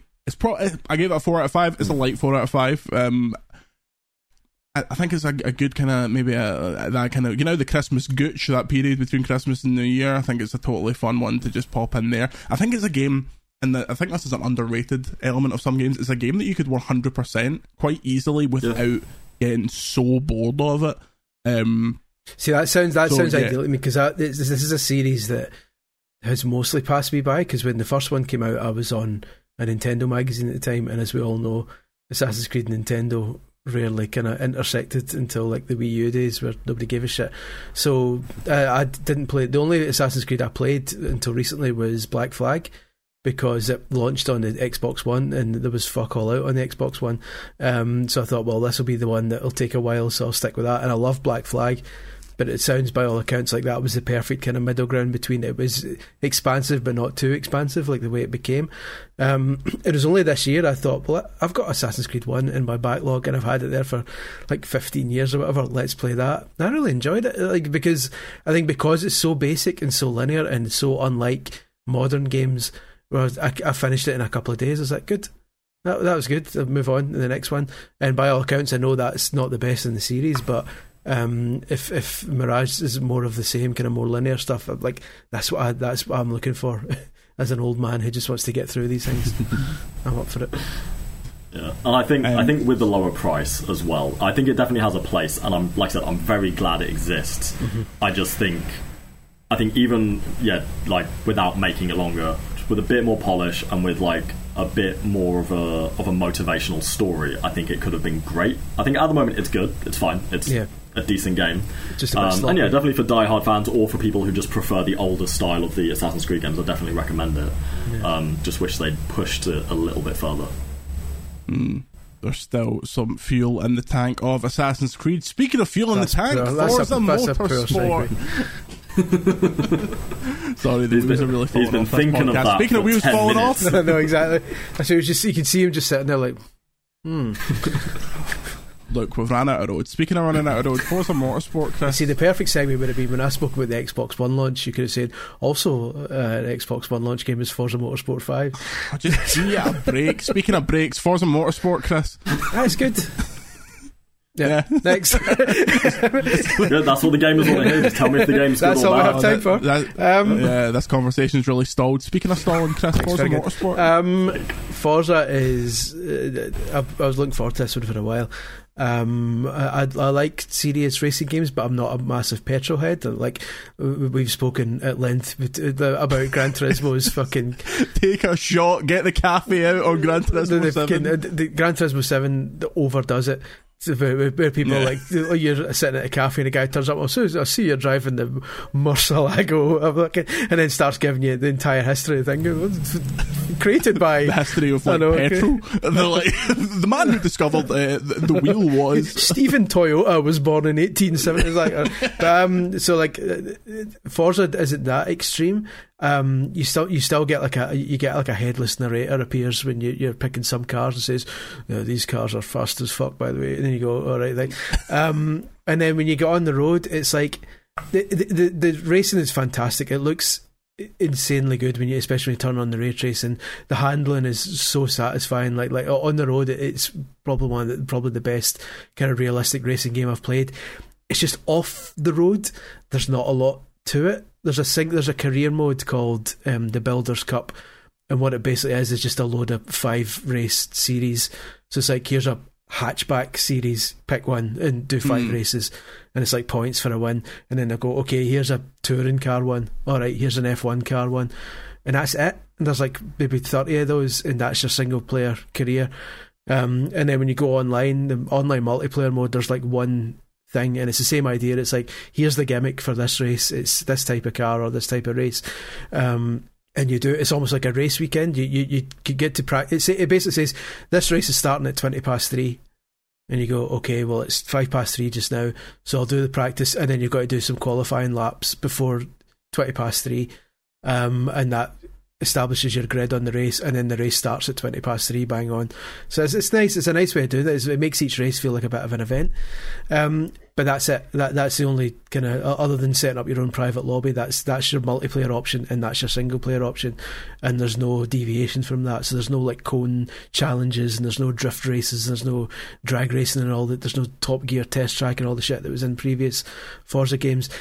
I gave it a 4 out of 5. It's a light 4 out of 5. I think it's a good kind of, maybe that kind of, you know, the Christmas gooch, that period between Christmas and New Year. I think it's a totally fun one to just pop in there. I think it's a game, and I think this is an underrated element of some games. It's a game that you could 100% quite easily without getting so bored of it. See, that sounds ideal to me, because this is a series that has mostly passed me by, because when the first one came out, I was on a Nintendo magazine at the time, and as we all know, Assassin's Creed and Nintendo rarely kind of intersected until like the Wii U days where nobody gave a shit. So I didn't play, the only Assassin's Creed I played until recently was Black Flag, because it launched on the Xbox One and there was fuck all out on the Xbox One. So I thought, well, this will be the one that'll take a while, so I'll stick with that. And I love Black Flag, but it sounds by all accounts like that was the perfect kind of middle ground between, it was expansive but not too expansive, like the way it became. It was only this year I thought, well, I've got Assassin's Creed 1 in my backlog and I've had it there for like 15 years or whatever, let's play that. And I really enjoyed it, like, because I think because it's so basic and so linear and so unlike modern games, where I finished it in a couple of days. I was like, good. That was good. I'll move on to the next one. And by all accounts, I know that's not the best in the series, but if Mirage is more of the same, kind of more linear stuff, like that's what I'm looking for as an old man who just wants to get through these things. I'm up for it. Yeah. And I think with the lower price as well, I think it definitely has a place. And I'm, like I said, I'm very glad it exists. Mm-hmm. I think even like without making it longer, with a bit more polish and with like a bit more of a motivational story, I think it could have been great. I think at the moment it's good, it's fine, it's a decent game. Just a and definitely for diehard fans or for people who just prefer the older style of the Assassin's Creed games, I definitely recommend it. Just wish they'd pushed it a little bit further. There's still some fuel in the tank of Assassin's Creed. Speaking of fuel in the tank, Forza Motorsport. Sorry, the wheels are really falling off. He's been thinking of that. Speaking of wheels falling off, no, exactly. Actually, you could see him just sitting there, like, Look, we've ran out of road. Speaking of running out of road, Forza Motorsport, Chris. See, the perfect segment would have been when I spoke about the Xbox One launch. You could have said, also, the Xbox One launch game is Forza Motorsport 5. I just see a break. Speaking of breaks, Forza Motorsport, Chris. That's good. Yeah. Next. That's what the game is all to hear. Just tell me if the game's good or bad. That's all we have time for. This conversation's really stalled. Speaking of stalling, Chris, Forza Motorsport. Forza is... I was looking forward to this one for a while. I like serious racing games, but I'm not a massive petrol head. Like, we've spoken at length about Gran Turismo's fucking take a shot, get the cafe out on Gran Turismo 7. The Gran Turismo 7 overdoes it. Where people are like, oh, you're sitting at a cafe and a guy turns up, I see you're driving the Murcielago, and then starts giving you the entire history of the thing created by the history of like petrol. And they're like, the man who discovered the wheel was Stephen Toyota, was born in 1870. Like, so like Forza isn't that extreme. You still get like a headless narrator appears when you're picking some cars and says, no, these cars are fast as fuck, by the way, and then you go, alright, like, and then when you get on the road, it's like the racing is fantastic. It looks insanely good when you, especially when you turn on the ray tracing. The handling is so satisfying. Like on the road, it's probably probably the best kind of realistic racing game I've played. It's just off the road, there's not a lot to it. There's a career mode called the Builders Cup, and what it basically is just a load of 5 race series. So it's like, here's a hatchback series, pick one and do 5 races, and it's like points for a win. And then they'll go, okay, here's a touring car one, alright, here's an F1 car one, and that's it. And there's like maybe 30 of those, and that's your single player career. And then when you go online, the online multiplayer mode, there's like one thing, and it's the same idea. It's like, here's the gimmick for this race, it's this type of car or this type of race, and you do it's almost like a race weekend. You get to practice. It basically says, this race is starting at 3:20, and you go, okay, well, it's 3:05 just now, so I'll do the practice, and then you've got to do some qualifying laps before 3:20, and that establishes your grid on the race, and then the race starts at 3:20, bang on. So it's nice. It's a nice way of doing it. It makes each race feel like a bit of an event. But that's it. That's the only kind of, other than setting up your own private lobby, that's your multiplayer option, and that's your single player option, and there's no deviation from that. So there's no like cone challenges, and there's no drift races, and there's no drag racing and all that. There's no Top Gear test track and all the shit that was in previous Forza games.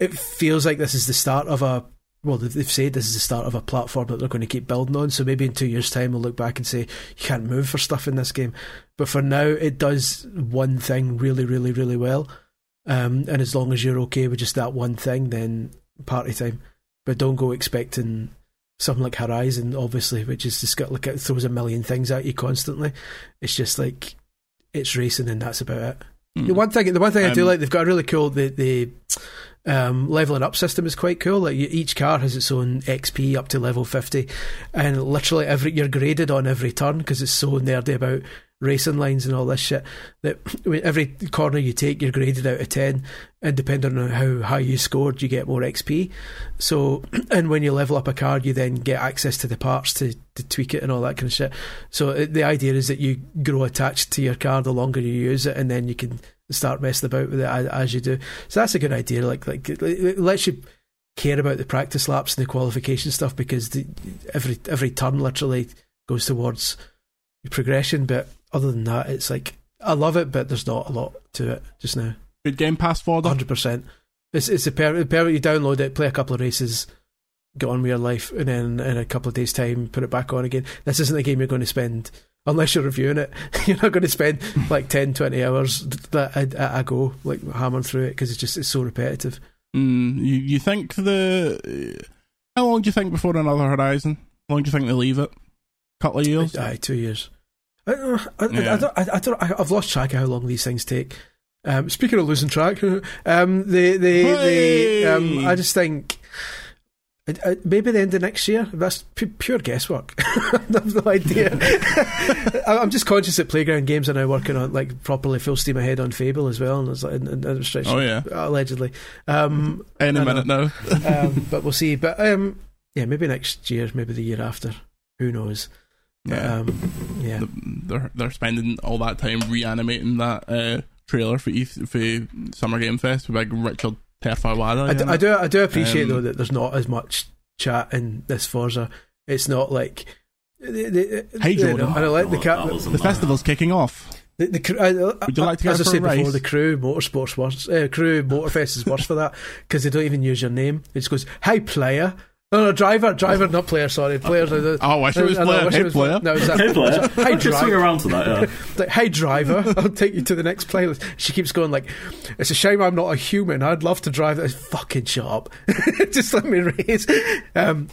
It feels like this is the start of a, well, they've said this is the start of a platform that they're going to keep building on, so maybe in 2 years' time we'll look back and say, you can't move for stuff in this game. But for now, it does one thing really, really, really well, and as long as you're okay with just that one thing, then party time. But don't go expecting something like Horizon, obviously, which is just got like it throws a million things at you constantly. It's just like it's racing, and that's about it. The one thing I do like, they've got a really cool the leveling up system is quite cool. Like each car has its own XP up to level 50, and literally you're graded on every turn because it's so nerdy about racing lines and all this shit. That every corner you take, you're graded out of 10, and depending on how high you scored, you get more XP. So, and when you level up a car, you then get access to the parts to tweak it and all that kind of shit. So the idea is that you grow attached to your car the longer you use it, and then you can start messing about with it as you do. So that's a good idea. Like it lets you care about the practice laps and the qualification stuff, because every turn literally goes towards progression. But other than that, it's like I love it, but there's not a lot to it just now. Good Game Pass for 100%. It's a perfect. You download it, play a couple of races, get on with your life, and then in a couple of days' time, put it back on again. This isn't a game you're going to spend, unless you're reviewing it. You're not going to spend like 10-20 hours that I go like hammering through it, because it's so repetitive. You think how long do you think before another Horizon? How long do you think they leave it? Couple of years? Aye, 2 years. I've lost track of how long these things take. Speaking of losing track, I just think maybe the end of next year. That's pure guesswork. I have no idea. I'm just conscious that Playground Games are now working on like properly full steam ahead on Fable as well, and it's like in restriction. Oh yeah, allegedly. Any minute now. But we'll see. But yeah, maybe next year, maybe the year after. Who knows? Yeah, they're spending all that time reanimating that trailer for Summer Game Fest with like Richard Terfawada. I do appreciate though that there's not as much chat in this Forza. It's not like the festival's kicking off. Would you like to go for a race? Before, the Crew Motorsports worse. Crew Motorfest is worse for that, because they don't even use your name. It just goes, "Hey player." No, driver, not player. Sorry, players. Oh, I should have player. Hey, player. No, is that hey, player. Hey, driver. Swing around to that. Yeah. Like, hey, driver. I'll take you to the next playlist. She keeps going like, "It's a shame I'm not a human. I'd love to drive." It's fucking sharp. Just let me race.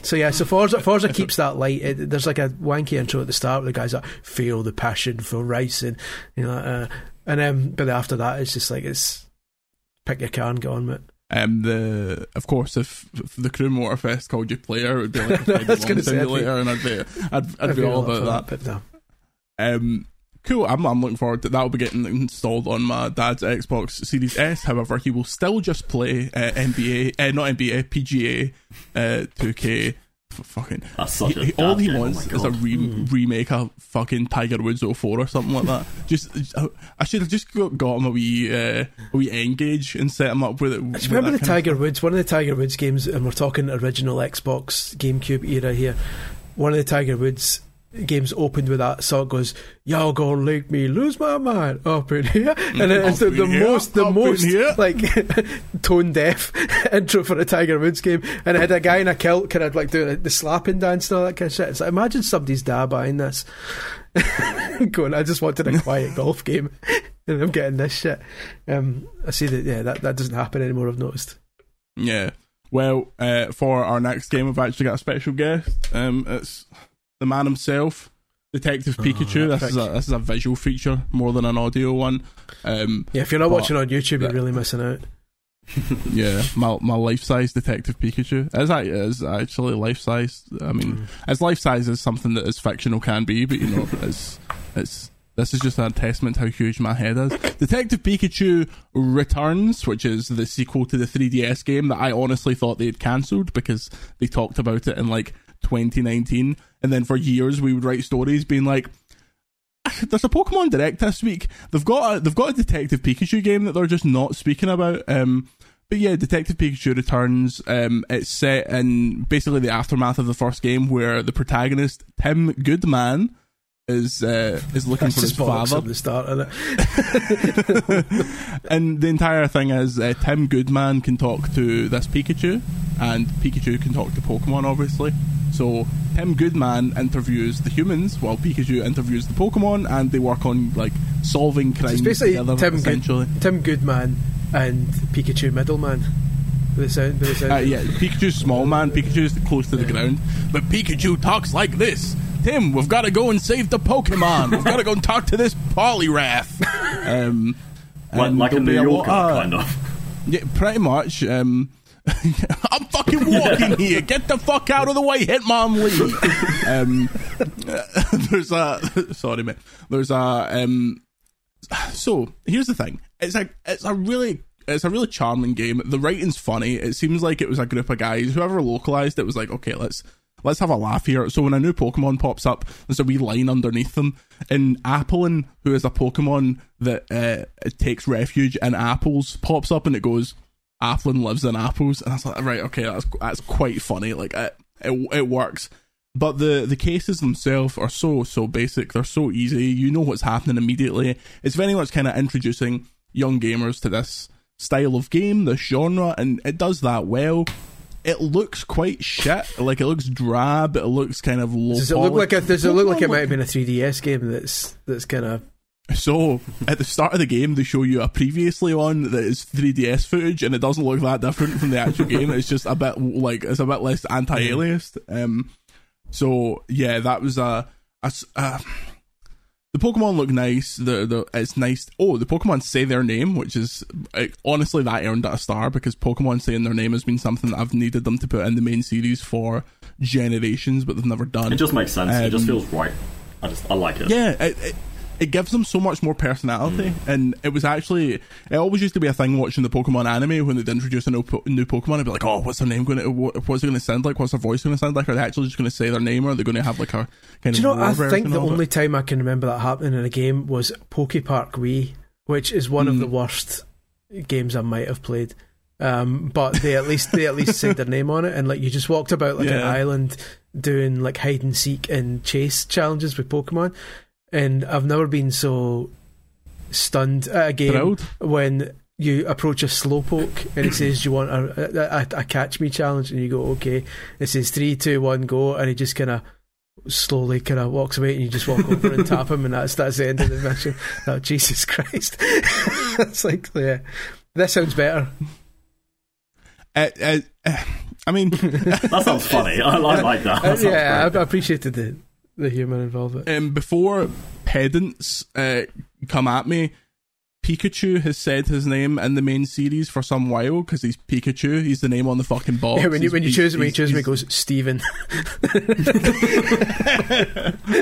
So yeah, so Forza keeps that light. There's like a wanky intro at the start where the guys are feel the passion for racing, you know. And then, but after that, it's just like it's pick your car and get on with it. Of course, if the Crew Motorfest called you player, it would be like a simulator, and I'd be all about that. Cool. I'm looking forward to that. Will be getting installed on my dad's Xbox Series S. However, he will still just play PGA 2K. Fucking all he wants is a remake of fucking Tiger Woods 04 or something like that. Just I should have just got him a wee N-Gage and set him up with it. With remember the Tiger Woods, one of the Tiger Woods games, and we're talking original Xbox GameCube era here. One of the Tiger Woods games opened with that song, goes, "Y'all gonna make me lose my mind up in here," and it's the most like tone deaf intro for a Tiger Woods game, and it had a guy in a kilt kind of like doing the slapping dance and all that kind of shit. It's like, imagine somebody's dad buying this going, "I just wanted a quiet golf game and I'm getting this shit." I see that, yeah, that doesn't happen anymore, I've noticed. Yeah, well, for our next game I've actually got a special guest. It's the man himself, Detective Pikachu. This is a visual feature more than an audio one. Yeah, if you're not watching on YouTube, you're really missing out. Yeah, my life-size Detective Pikachu. It is actually life-size. I mean, as life-size as something that is fictional can be, but you know, it's. This is just a testament to how huge my head is. Detective Pikachu Returns, which is the sequel to the 3DS game that I honestly thought they'd cancelled because they talked about it in like 2019, and then for years we would write stories being like, "There's a Pokemon Direct this week. They've got a Detective Pikachu game that they're just not speaking about." But yeah, Detective Pikachu Returns. It's set in basically the aftermath of the first game, where the protagonist Tim Goodman is looking for his father. At the start, isn't it? And the entire thing is Tim Goodman can talk to this Pikachu, and Pikachu can talk to Pokemon, obviously. So Tim Goodman interviews the humans while Pikachu interviews the Pokemon, and they work on like solving crimes together. Basically, Tim Goodman and Pikachu middleman. Yeah, Pikachu's small, man. Pikachu's close to the ground. But Pikachu talks like this. Tim, we've got to go and save the Pokemon. We've got to go and talk to this Poliwrath. Like a New Yorker, kind of. Yeah, pretty much. I'm fucking walking here. Get the fuck out of the way, Hitmonlee. There's a... Sorry, man. There's a... so, here's the thing. It's a really charming game. The writing's funny. It seems like it was a group of guys. Whoever localized it was like, okay, let's have a laugh here. So when a new Pokemon pops up, there's a wee line underneath them. And Applin, who is a Pokemon that takes refuge in apples, pops up and it goes, Applin lives in apples. And I was like, right, okay, that's quite funny. Like, it works. But the cases themselves are so basic. They're so easy. You know what's happening immediately. It's very much kind of introducing young gamers to this style of game, this genre, and it does that well. It looks quite shit. Like, it looks drab. It looks kind of low. Does it look like it might have been a 3DS game that's kind of... So, at the start of the game, they show you a previously on that is 3DS footage, and it doesn't look that different from the actual game. It's just a bit, like, it's a bit less anti-aliased. So, yeah, that was a the Pokemon look nice. It's nice. Oh, the Pokemon say their name, which is... honestly, that earned it a star, because Pokemon saying their name has been something that I've needed them to put in the main series for generations, but they've never done. It just makes sense. It just feels right. I like it. Yeah, it gives them so much more personality, and it was actually... It always used to be a thing watching the Pokemon anime when they'd introduce a new Pokemon. I'd be like, oh, what's their name going to... What's it going to sound like? What's their voice going to sound like? Are they actually just going to say their name, or are they going to have, like, a... Do you know, I think the only time I can remember that happening in a game was Poke Park Wii, which is one of the worst games I might have played. But they at least said their name on it, and like you just walked about like an island doing like hide and seek and chase challenges with Pokemon. And I've never been so stunned at a game when you approach a Slowpoke and it says, do you want a catch me challenge? And you go, okay. It says 3, 2, 1, go, and he just kind of slowly kind of walks away, and you just walk over and tap him, and that's the end of the mission. Oh, Jesus Christ. It's like, yeah, this sounds better. I mean, that sounds funny. I like that. I appreciated the human involvement. Before pedants come at me, Pikachu has said his name in the main series for some while, because he's Pikachu. He's the name on the fucking box. Yeah, when you choose him, he goes, Steven.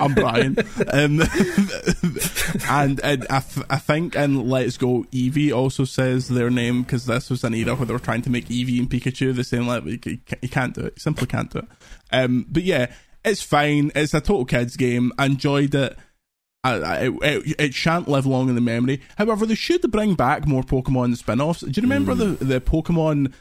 I'm Brian. And I think in Let's Go, Eevee also says their name, because this was an era where they were trying to make Eevee and Pikachu the same level. You can't do it. You simply can't do it. But yeah, it's fine. It's a total kids game. I enjoyed it. It shan't live long in the memory. However, they should bring back more Pokemon spin-offs. Do you remember the Pokemon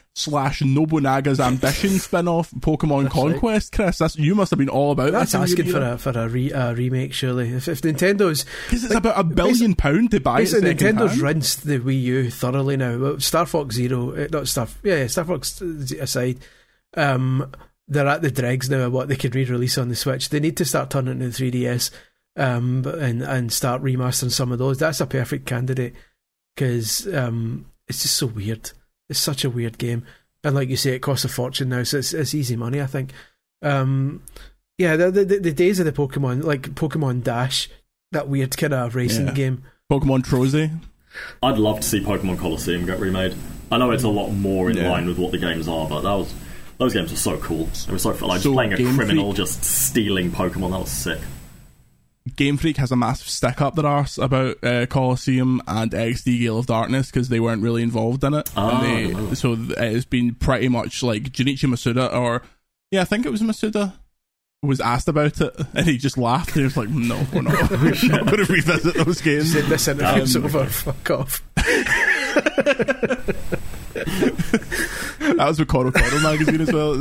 / Nobunaga's Ambition spin-off, Pokemon Conquest, right, Chris? You must have been all about that. That's asking for a remake, surely. If Nintendo's... Because it's like, about £1 billion to buy it second Nintendo's hand. Rinsed the Wii U thoroughly now. Well, Star Fox Zero... Star Fox aside... they're at the dregs now of what they could re-release on the Switch. They need to start turning to the 3DS and start remastering some of those. That's a perfect candidate, because it's just so weird. It's such a weird game. And like you say, it costs a fortune now, so it's easy money, I think. The days of the Pokemon, like Pokemon Dash, that weird kind of racing game. Pokemon Trozy. I'd love to see Pokemon Coliseum get remade. I know it's a lot more in line with what the games are, but that was... Those games are so cool. It was so fun. Like playing a criminal, just stealing Pokemon. That was sick. Game Freak has a massive stick up their arse about Colosseum and XD Gale of Darkness, because they weren't really involved in it. So it's been pretty much like Junichi Masuda, I think it was Masuda, was asked about it, and he just laughed. And he was like, "No, we're not going to revisit those games." Said this interview's over. Fuck off. That was with Coro magazine as well.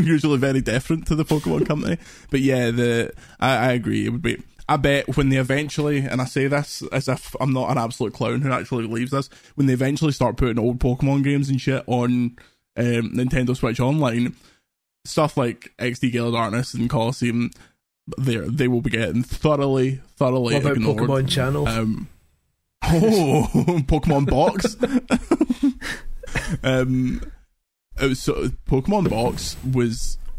Usually very different to the Pokemon company, but yeah, I agree. It would be. I bet when they eventually, and I say this as if I'm not an absolute clown who actually believes this, when they eventually start putting old Pokemon games and shit on Nintendo Switch Online, stuff like XD Gale of Darkness and Colosseum, they will be getting thoroughly ignored. What about Pokemon Channel? Pokemon Box. Pokemon Box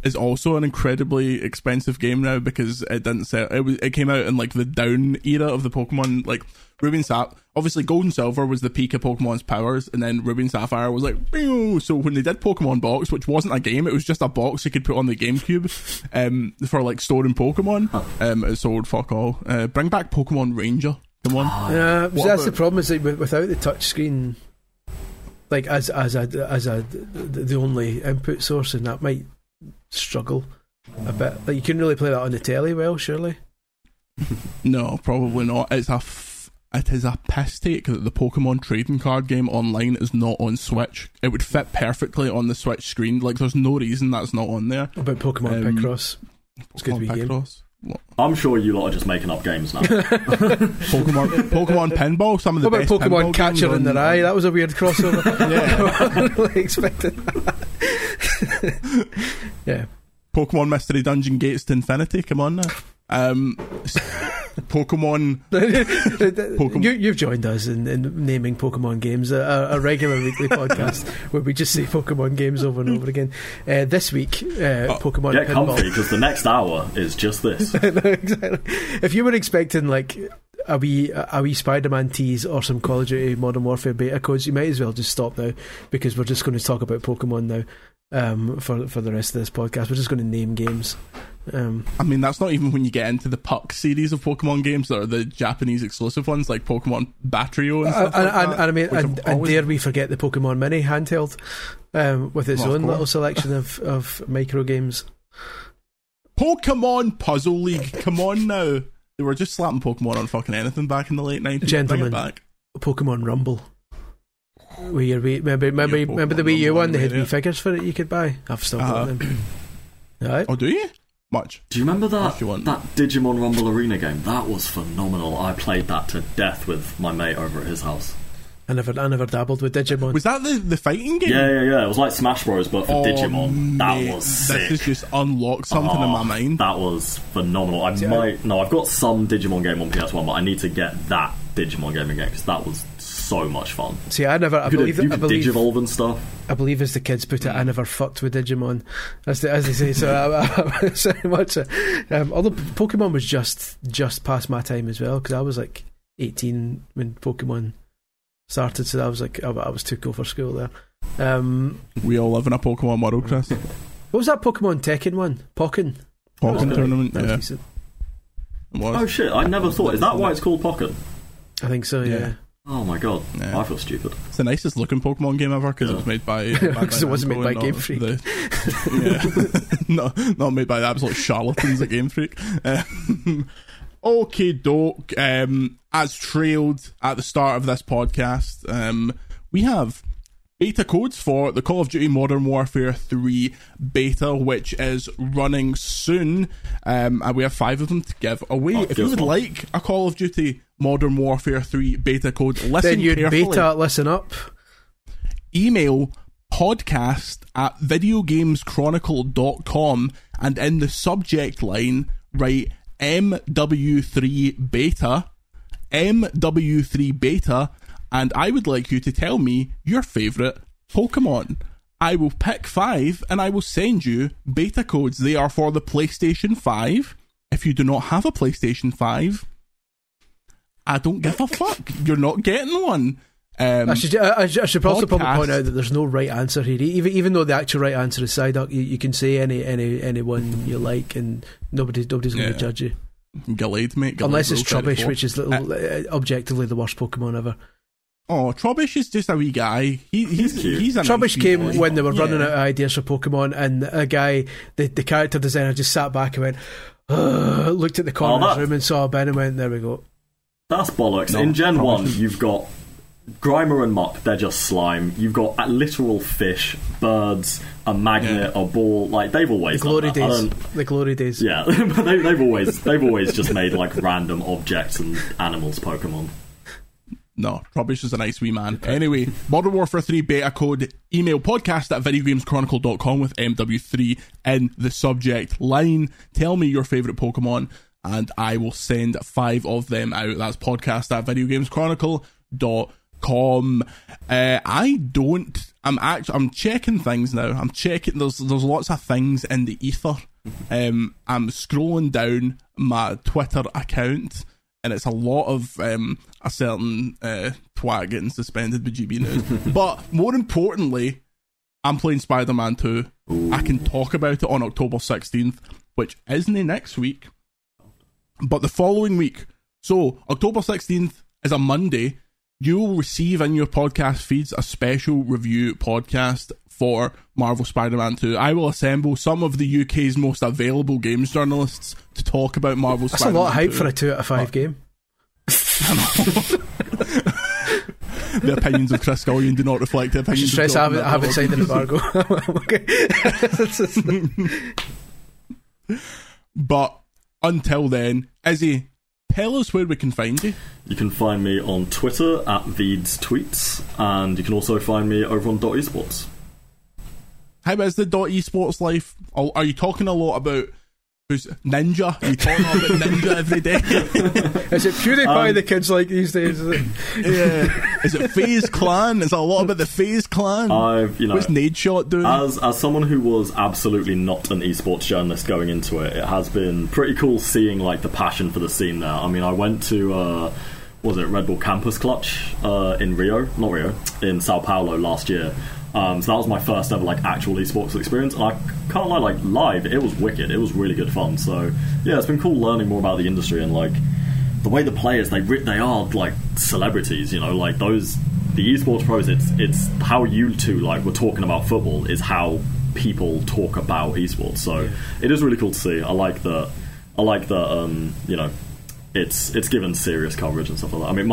is also an incredibly expensive game now because it didn't sell. It came out in like the down era of the Pokemon, like Ruby and Sapphire. Obviously, Gold and Silver was the peak of Pokemon's powers, and then Ruby and Sapphire was like, Beow! So when they did Pokemon Box, which wasn't a game, it was just a box you could put on the GameCube for like storing Pokemon. It sold fuck all. Bring back Pokemon Ranger. Come on. Yeah, that's the problem. Is like without the touch screen, like as a the only input source, and that might struggle a bit. Like you couldn't really play that on the telly, well, surely. No, probably not. It is a piss take that the Pokemon trading card game online is not on Switch. It would fit perfectly on the Switch screen. Like there's no reason that's not on there. What about Pokemon Picross? It's good to be Picross. What? I'm sure you lot are just making up games now. Pokemon Pinball, some of the best. What about Pokemon Catcher in the Eye? That was a weird crossover. Yeah. I wasn't really expecting that. Yeah. Pokemon Mystery Dungeon Gates to Infinity, come on now. Pokemon. You've joined us in naming Pokemon games, a regular weekly podcast where we just say Pokemon games over and over again. This week, Pokemon Pinball. Get comfy, because the next hour is just this. No, exactly. If you were expecting like a wee Spider-Man tease or some Call of Duty Modern Warfare beta codes, you might as well just stop now, because we're just going to talk about Pokemon now. For the rest of this podcast, we're just going to name games. I mean, that's not even when you get into the Puck series of Pokemon games that are the Japanese exclusive ones, like Pokemon Batrio and stuff like that. And I mean, and dare we forget the Pokemon Mini handheld with its own little selection of micro games. Pokemon Puzzle League, come on now. They were just slapping Pokemon on fucking anything back in the late 90s. Gentlemen, bring it back. Pokemon Rumble. Remember the Wii U one? They had wee figures for it you could buy. I've still got them. Right. Oh, do you? Much. Do you remember that Digimon Rumble Arena game? That was phenomenal. I played that to death with my mate over at his house. I never dabbled with Digimon. Was that the fighting game? Yeah. It was like Smash Bros, but for Digimon. Mate, that was sick. This has just unlocked something in my mind. That was phenomenal. I've got some Digimon game on PS1, but I need to get that Digimon game again, because that was so much fun. See, I believe Digivolve and stuff. I believe, as the kids put it, I never fucked with Digimon, as they say. So I so much. Although Pokemon was just past my time as well, because I was like 18 when Pokemon started. So I was like, I was too cool for school there. We all live in a Pokemon world, Chris. What was that Pokemon Tekken one? Pokken Tournament. That was oh shit! I never thought. Is that why it's called Pokken? I think so. Yeah. Oh my god, yeah. I feel stupid. It's the nicest looking Pokemon game ever, because it was made by... Because it wasn't made by Game Freak. Not made by the absolute charlatans at Game Freak. Okay, doke. As trailed at the start of this podcast, we have beta codes for the Call of Duty Modern Warfare 3 beta, which is running soon. And we have 5 of them to give away. If you would like a Call of Duty Modern Warfare 3 beta code, listen carefully. Listen up. Email podcast@videogameschronicle.com, and in the subject line write MW3 beta, and I would like you to tell me your favourite Pokemon. I will pick 5 and I will send you beta codes. They are for the PlayStation 5. If you do not have a PlayStation 5, I don't give a fuck. You're not getting one. I should also probably point out that there's no right answer here. Even though the actual right answer is Psyduck, you can say anyone you like, and nobody's going to judge you. Gallade, mate. Unless it's Trubbish, which is objectively the worst Pokemon ever. Oh, Trubbish is just a wee guy. He's cute. Trubbish came when they were running out of ideas for Pokemon, and a guy, the character designer, just sat back and went, looked at the corner of the room and saw a bin and went, there we go. That's bollocks. No, in Gen 1, you've got Grimer and Muck, they're just slime. You've got literal fish, birds, a magnet, a ball. Like, they've always the glory days. Yeah, but they've always just made like random objects and animals Pokemon. No, Trubbish is a nice wee man. Anyway, Modern Warfare 3 beta code, email podcast@videogameschronicle.com with MW3 in the subject line. Tell me your favourite Pokemon, and I will send 5 of them out. That's podcast@videogameschronicle.com. I don't I'm checking things now. I'm checking. There's lots of things in the ether. I'm scrolling down my Twitter account, and it's a lot of a certain twat getting suspended with GB News. But more importantly, I'm playing Spider-Man 2. Ooh. I can talk about it on October 16th, which isn't next week, but the following week. So October 16th is a Monday. You will receive in your podcast feeds a special review podcast for Marvel Spider-Man 2. I will assemble some of the UK's most available games journalists to talk about Marvel Spider-Man 2. That's a lot of hype for a 2 out of 5 game. The opinions of Chris Scullion do not reflect the opinions of Jordan. I haven't signed an embargo. Okay. But until then, Izzy, tell us where we can find you. You can find me on Twitter at VeedsTweets, and you can also find me over on Dot Esports. How is the Dot Esports life? Are you talking a lot about who's Ninja? Are you talking a lot about Ninja every day? Is it PewDiePie the kids like these days? Is it? Yeah. Is it FaZe Clan? Is it a lot about the FaZe Clan? What's Nadeshot doing? As someone who was absolutely not an esports journalist going into it, it has been pretty cool seeing like the passion for the scene there. I mean, I went to Red Bull Campus Clutch in Sao Paulo last year. So that was my first ever actual esports experience, and I can't lie, live, it was wicked. It was really good fun. So yeah, it's been cool learning more about the industry and the way the players they are celebrities. The esports pros. It's how you two were talking about football is how people talk about esports. So it is really cool to see. I like that. It's given serious coverage and stuff like that. I mean,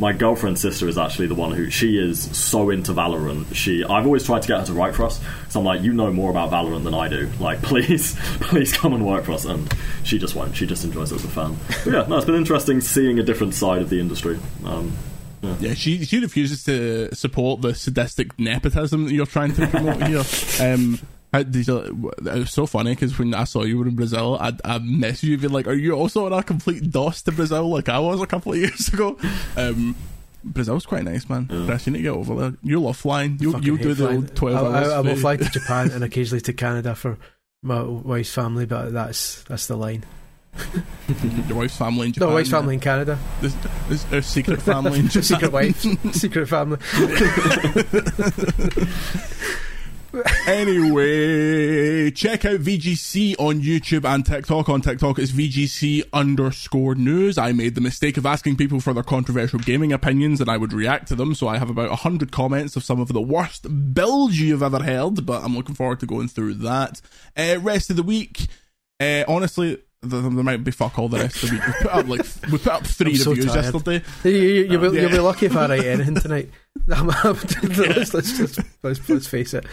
my girlfriend's sister is actually the one who... She is so into Valorant. I've always tried to get her to write for us, so I'm like, you know more about Valorant than I do. Please come and work for us. And she just won't. She just enjoys it as a fan. But yeah, no, it's been interesting seeing a different side of the industry. Yeah, she refuses to support the sadistic nepotism that you're trying to promote here. It was so funny because when I saw you were in Brazil, I messaged you being like, are you also on a complete DOS to Brazil like I was a couple of years ago? Brazil's quite nice, man. Yeah. Chris, you need to get over there. You love flying. You'll do the old 12 hours. I will fly to Japan and occasionally to Canada for my wife's family, but that's the line. Your wife's family in Japan? No, wife's family in Canada. There's secret family in Japan. Secret wife. Secret family. Anyway, check out VGC on YouTube and TikTok. On TikTok, it's VGC_news. I made the mistake of asking people for their controversial gaming opinions, and I would react to them, so I have about 100 comments of some of the worst bilge you've ever heard, but I'm looking forward to going through that. Rest of the week, honestly... There might be fuck all the rest of the week. We put up 3 reviews yesterday. You'll be lucky if I write anything tonight. Let's face it.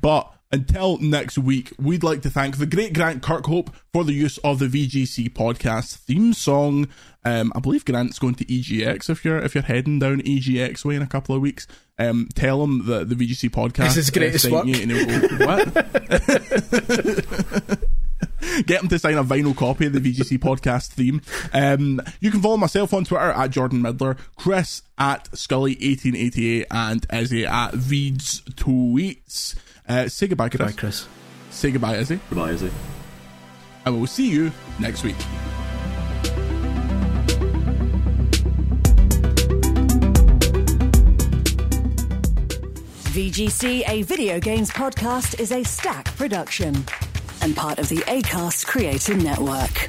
But until next week, we'd like to thank the great Grant Kirkhope for the use of the VGC podcast theme song. I believe Grant's going to EGX if you're heading down EGX way in a couple of weeks. Tell him that the VGC podcast is greatest work. Get him to sign a vinyl copy of the VGC podcast theme. You can follow myself on Twitter at Jordan Midler, Chris at Scully1888, and Izzy at VeedsTweets. Say goodbye, Chris. Goodbye, Chris. Say goodbye, Izzy. Goodbye, Izzy. And we'll see you next week. VGC, a video games podcast, is a Stack production and part of the Acast Creative Network.